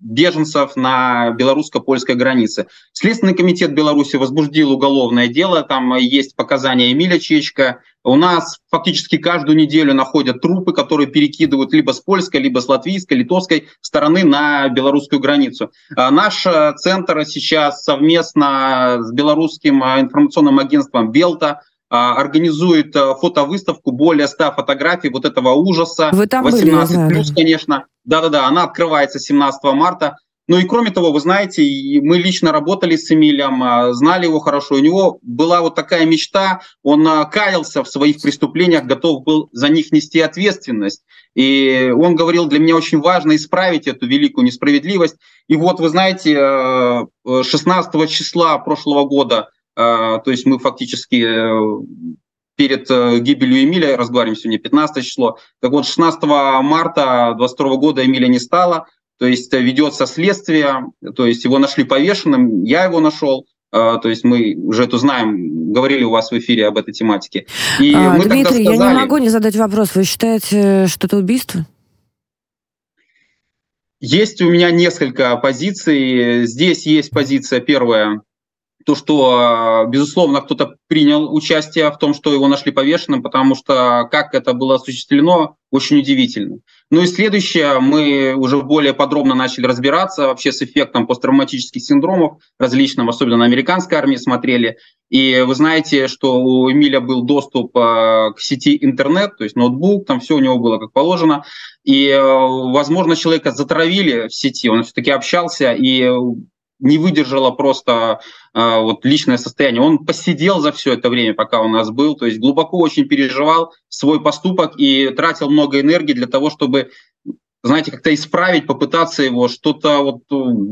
беженцев на белорусско-польской границе. Следственный комитет Беларуси возбудил уголовное дело, там есть показания Эмиля Чечко. У нас фактически каждую неделю находят трупы, которые перекидывают либо с польской, либо с латвийской, литовской стороны на белорусскую границу. Наш центр сейчас совместно с белорусским информационным агентством «Белта» организует фотовыставку, более ста фотографий вот этого ужаса. Вы там восемнадцать были, плюс, конечно. Да-да-да, она открывается семнадцатого марта. Ну и кроме того, вы знаете, мы лично работали с Эмилем, знали его хорошо. У него была вот такая мечта, он каялся в своих преступлениях, готов был за них нести ответственность. И он говорил, для меня очень важно исправить эту великую несправедливость. И вот, вы знаете, шестнадцатого числа прошлого года, то есть мы фактически перед гибелью Эмиля, разговариваем сегодня, пятнадцатое число, так вот шестнадцатого марта двадцать второго года Эмиля не стало, то есть ведется следствие, то есть его нашли повешенным, я его нашел, то есть мы уже это знаем, говорили у вас в эфире об этой тематике. И а, мы Дмитрий, тогда сказали... я не могу не задать вопрос, вы считаете, что это убийство? Есть у меня несколько позиций, здесь есть позиция первая, то, что, безусловно, кто-то принял участие в том, что его нашли повешенным, потому что как это было осуществлено, очень удивительно. Ну и следующее, мы уже более подробно начали разбираться вообще с эффектом посттравматических синдромов различным, особенно на американской армии смотрели. И вы знаете, что у Эмиля был доступ к сети интернет, то есть ноутбук, там все у него было как положено. И, возможно, человека затравили в сети, он все-таки общался и... не выдержало просто э, вот личное состояние. Он посидел за все это время, пока у нас был, то есть глубоко очень переживал свой поступок и тратил много энергии для того, чтобы, знаете, как-то исправить, попытаться его что-то вот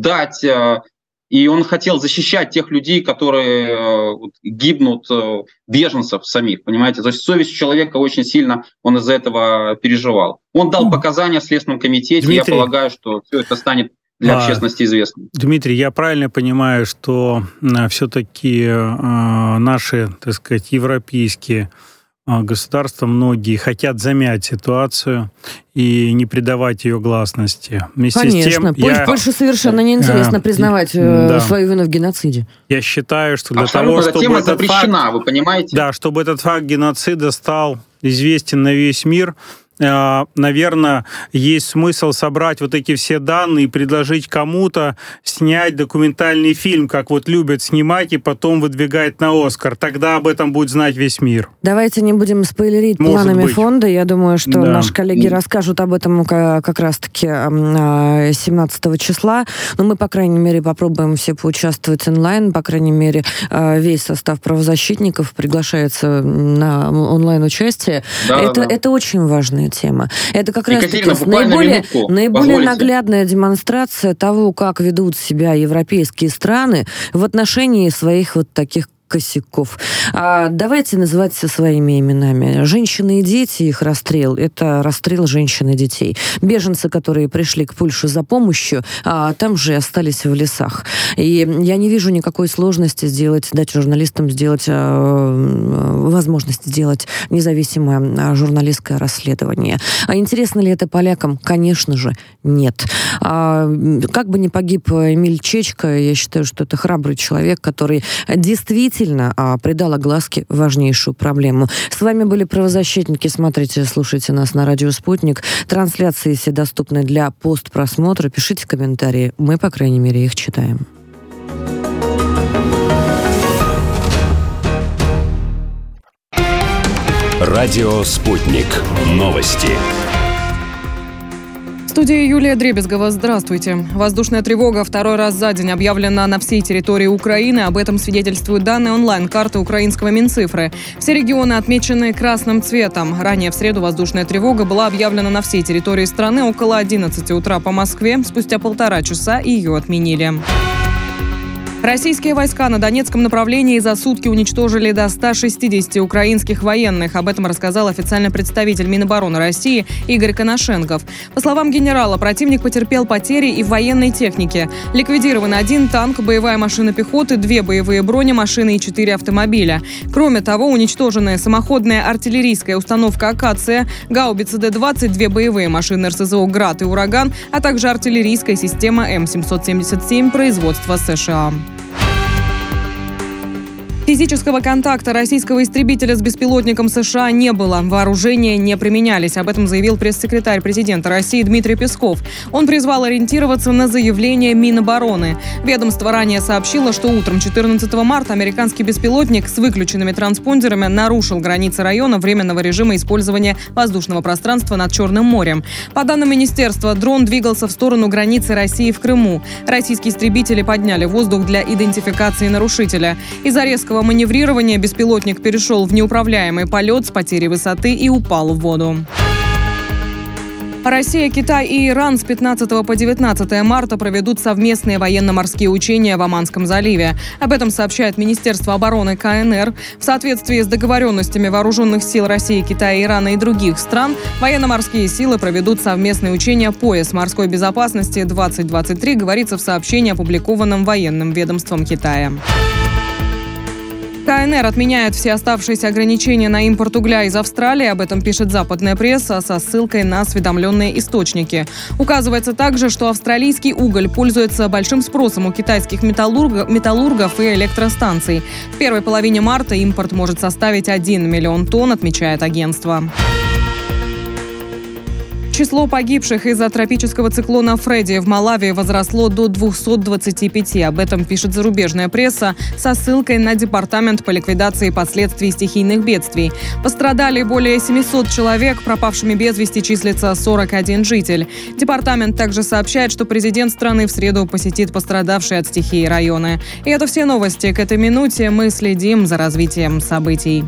дать. Э, и он хотел защищать тех людей, которые э, вот, гибнут, э, беженцев самих, понимаете? То есть совесть человека очень сильно, он из-за этого переживал. Он дал показания в Следственном комитете, Дмитрий. Я полагаю, что все это станет... для общественности известно. Дмитрий, я правильно понимаю, что все-таки наши, так сказать, европейские государства, многие хотят замять ситуацию и не придавать ее гласности. Вместе Конечно. С тем, я... Польше совершенно неинтересно признавать да. свою вину в геноциде. Я считаю, что для Абсолютно того, чтобы... тема этот запрещена, факт... вы понимаете? Да, чтобы этот факт геноцида стал известен на весь мир... наверное, есть смысл собрать вот эти все данные и предложить кому-то снять документальный фильм, как вот любят снимать и потом выдвигать на «Оскар». Тогда об этом будет знать весь мир. Давайте не будем спойлерить Может планами быть. Фонда. Я думаю, что да. наши коллеги расскажут об этом как раз-таки семнадцатого числа. Но мы, по крайней мере, попробуем все поучаствовать онлайн. По крайней мере, весь состав правозащитников приглашается на онлайн-участие. Да, это, да. это очень важно. Тема. Это как Екатерина, раз наиболее, наиболее наглядная демонстрация того, как ведут себя европейские страны в отношении своих вот таких косяков. А давайте называть все своими именами. Женщины и дети, их расстрел, это расстрел женщин и детей. Беженцы, которые пришли к Польше за помощью, а там же остались в лесах. И я не вижу никакой сложности сделать, дать журналистам сделать, возможность сделать независимое журналистское расследование. А интересно ли это полякам? Конечно же, нет. А как бы ни погиб Эмиль Чечко, я считаю, что это храбрый человек, который действительно действительно а, придал огласке важнейшую проблему. С вами были правозащитники. Смотрите, слушайте нас на Радио Спутник. Трансляции все доступны для постпросмотра. Пишите комментарии. Мы, по крайней мере, их читаем. Радио «Спутник». Новости. В студии Юлия Дребезгова. Здравствуйте. Воздушная тревога второй раз за день объявлена на всей территории Украины. Об этом свидетельствуют данные онлайн-карты украинского Минцифры. Все регионы отмечены красным цветом. Ранее в среду воздушная тревога была объявлена на всей территории страны около одиннадцати утра по Москве. Спустя полтора часа ее отменили. Российские войска на Донецком направлении за сутки уничтожили до ста шестидесяти украинских военных. Об этом рассказал официальный представитель Минобороны России Игорь Конашенков. По словам генерала, противник потерпел потери и в военной технике. Ликвидирован один танк, боевая машина пехоты, две боевые бронемашины и четыре автомобиля. Кроме того, уничтожены самоходная артиллерийская установка «Акация», гаубицы Д двадцать, две боевые машины РСЗО «Град» и «Ураган», а также артиллерийская система М семьсот семьдесят семь производства США. Физического контакта российского истребителя с беспилотником США не было. Вооружения не применялись. Об этом заявил пресс-секретарь президента России Дмитрий Песков. Он призвал ориентироваться на заявление Минобороны. Ведомство ранее сообщило, что утром четырнадцатого марта американский беспилотник с выключенными транспондерами нарушил границы района временного режима использования воздушного пространства над Черным морем. По данным министерства, дрон двигался в сторону границы России в Крыму. Российские истребители подняли воздух для идентификации нарушителя. Из-за резкого маневрирования беспилотник перешел в неуправляемый полет с потерей высоты и упал в воду. Россия, Китай и Иран с пятнадцатого по девятнадцатое марта проведут совместные военно-морские учения в Оманском заливе. Об этом сообщает Министерство обороны ка эн эр. В соответствии с договоренностями вооруженных сил России, Китая, Ирана и других стран, военно-морские силы проведут совместные учения «Пояс морской безопасности двадцать двадцать три», говорится в сообщении, опубликованном военным ведомством Китая. ка эн эр отменяет все оставшиеся ограничения на импорт угля из Австралии. Об этом пишет западная пресса со ссылкой на осведомленные источники. Указывается также, что австралийский уголь пользуется большим спросом у китайских металлургов, металлургов и электростанций. В первой половине марта импорт может составить один миллион тонн, отмечает агентство. Число погибших из-за тропического циклона Фредди в Малави возросло до двухсот двадцати пяти. Об этом пишет зарубежная пресса со ссылкой на Департамент по ликвидации последствий стихийных бедствий. Пострадали более семисот человек, пропавшими без вести числится сорок один житель. Департамент также сообщает, что президент страны в среду посетит пострадавшие от стихии районы. И это все новости к этой минуте. Мы следим за развитием событий.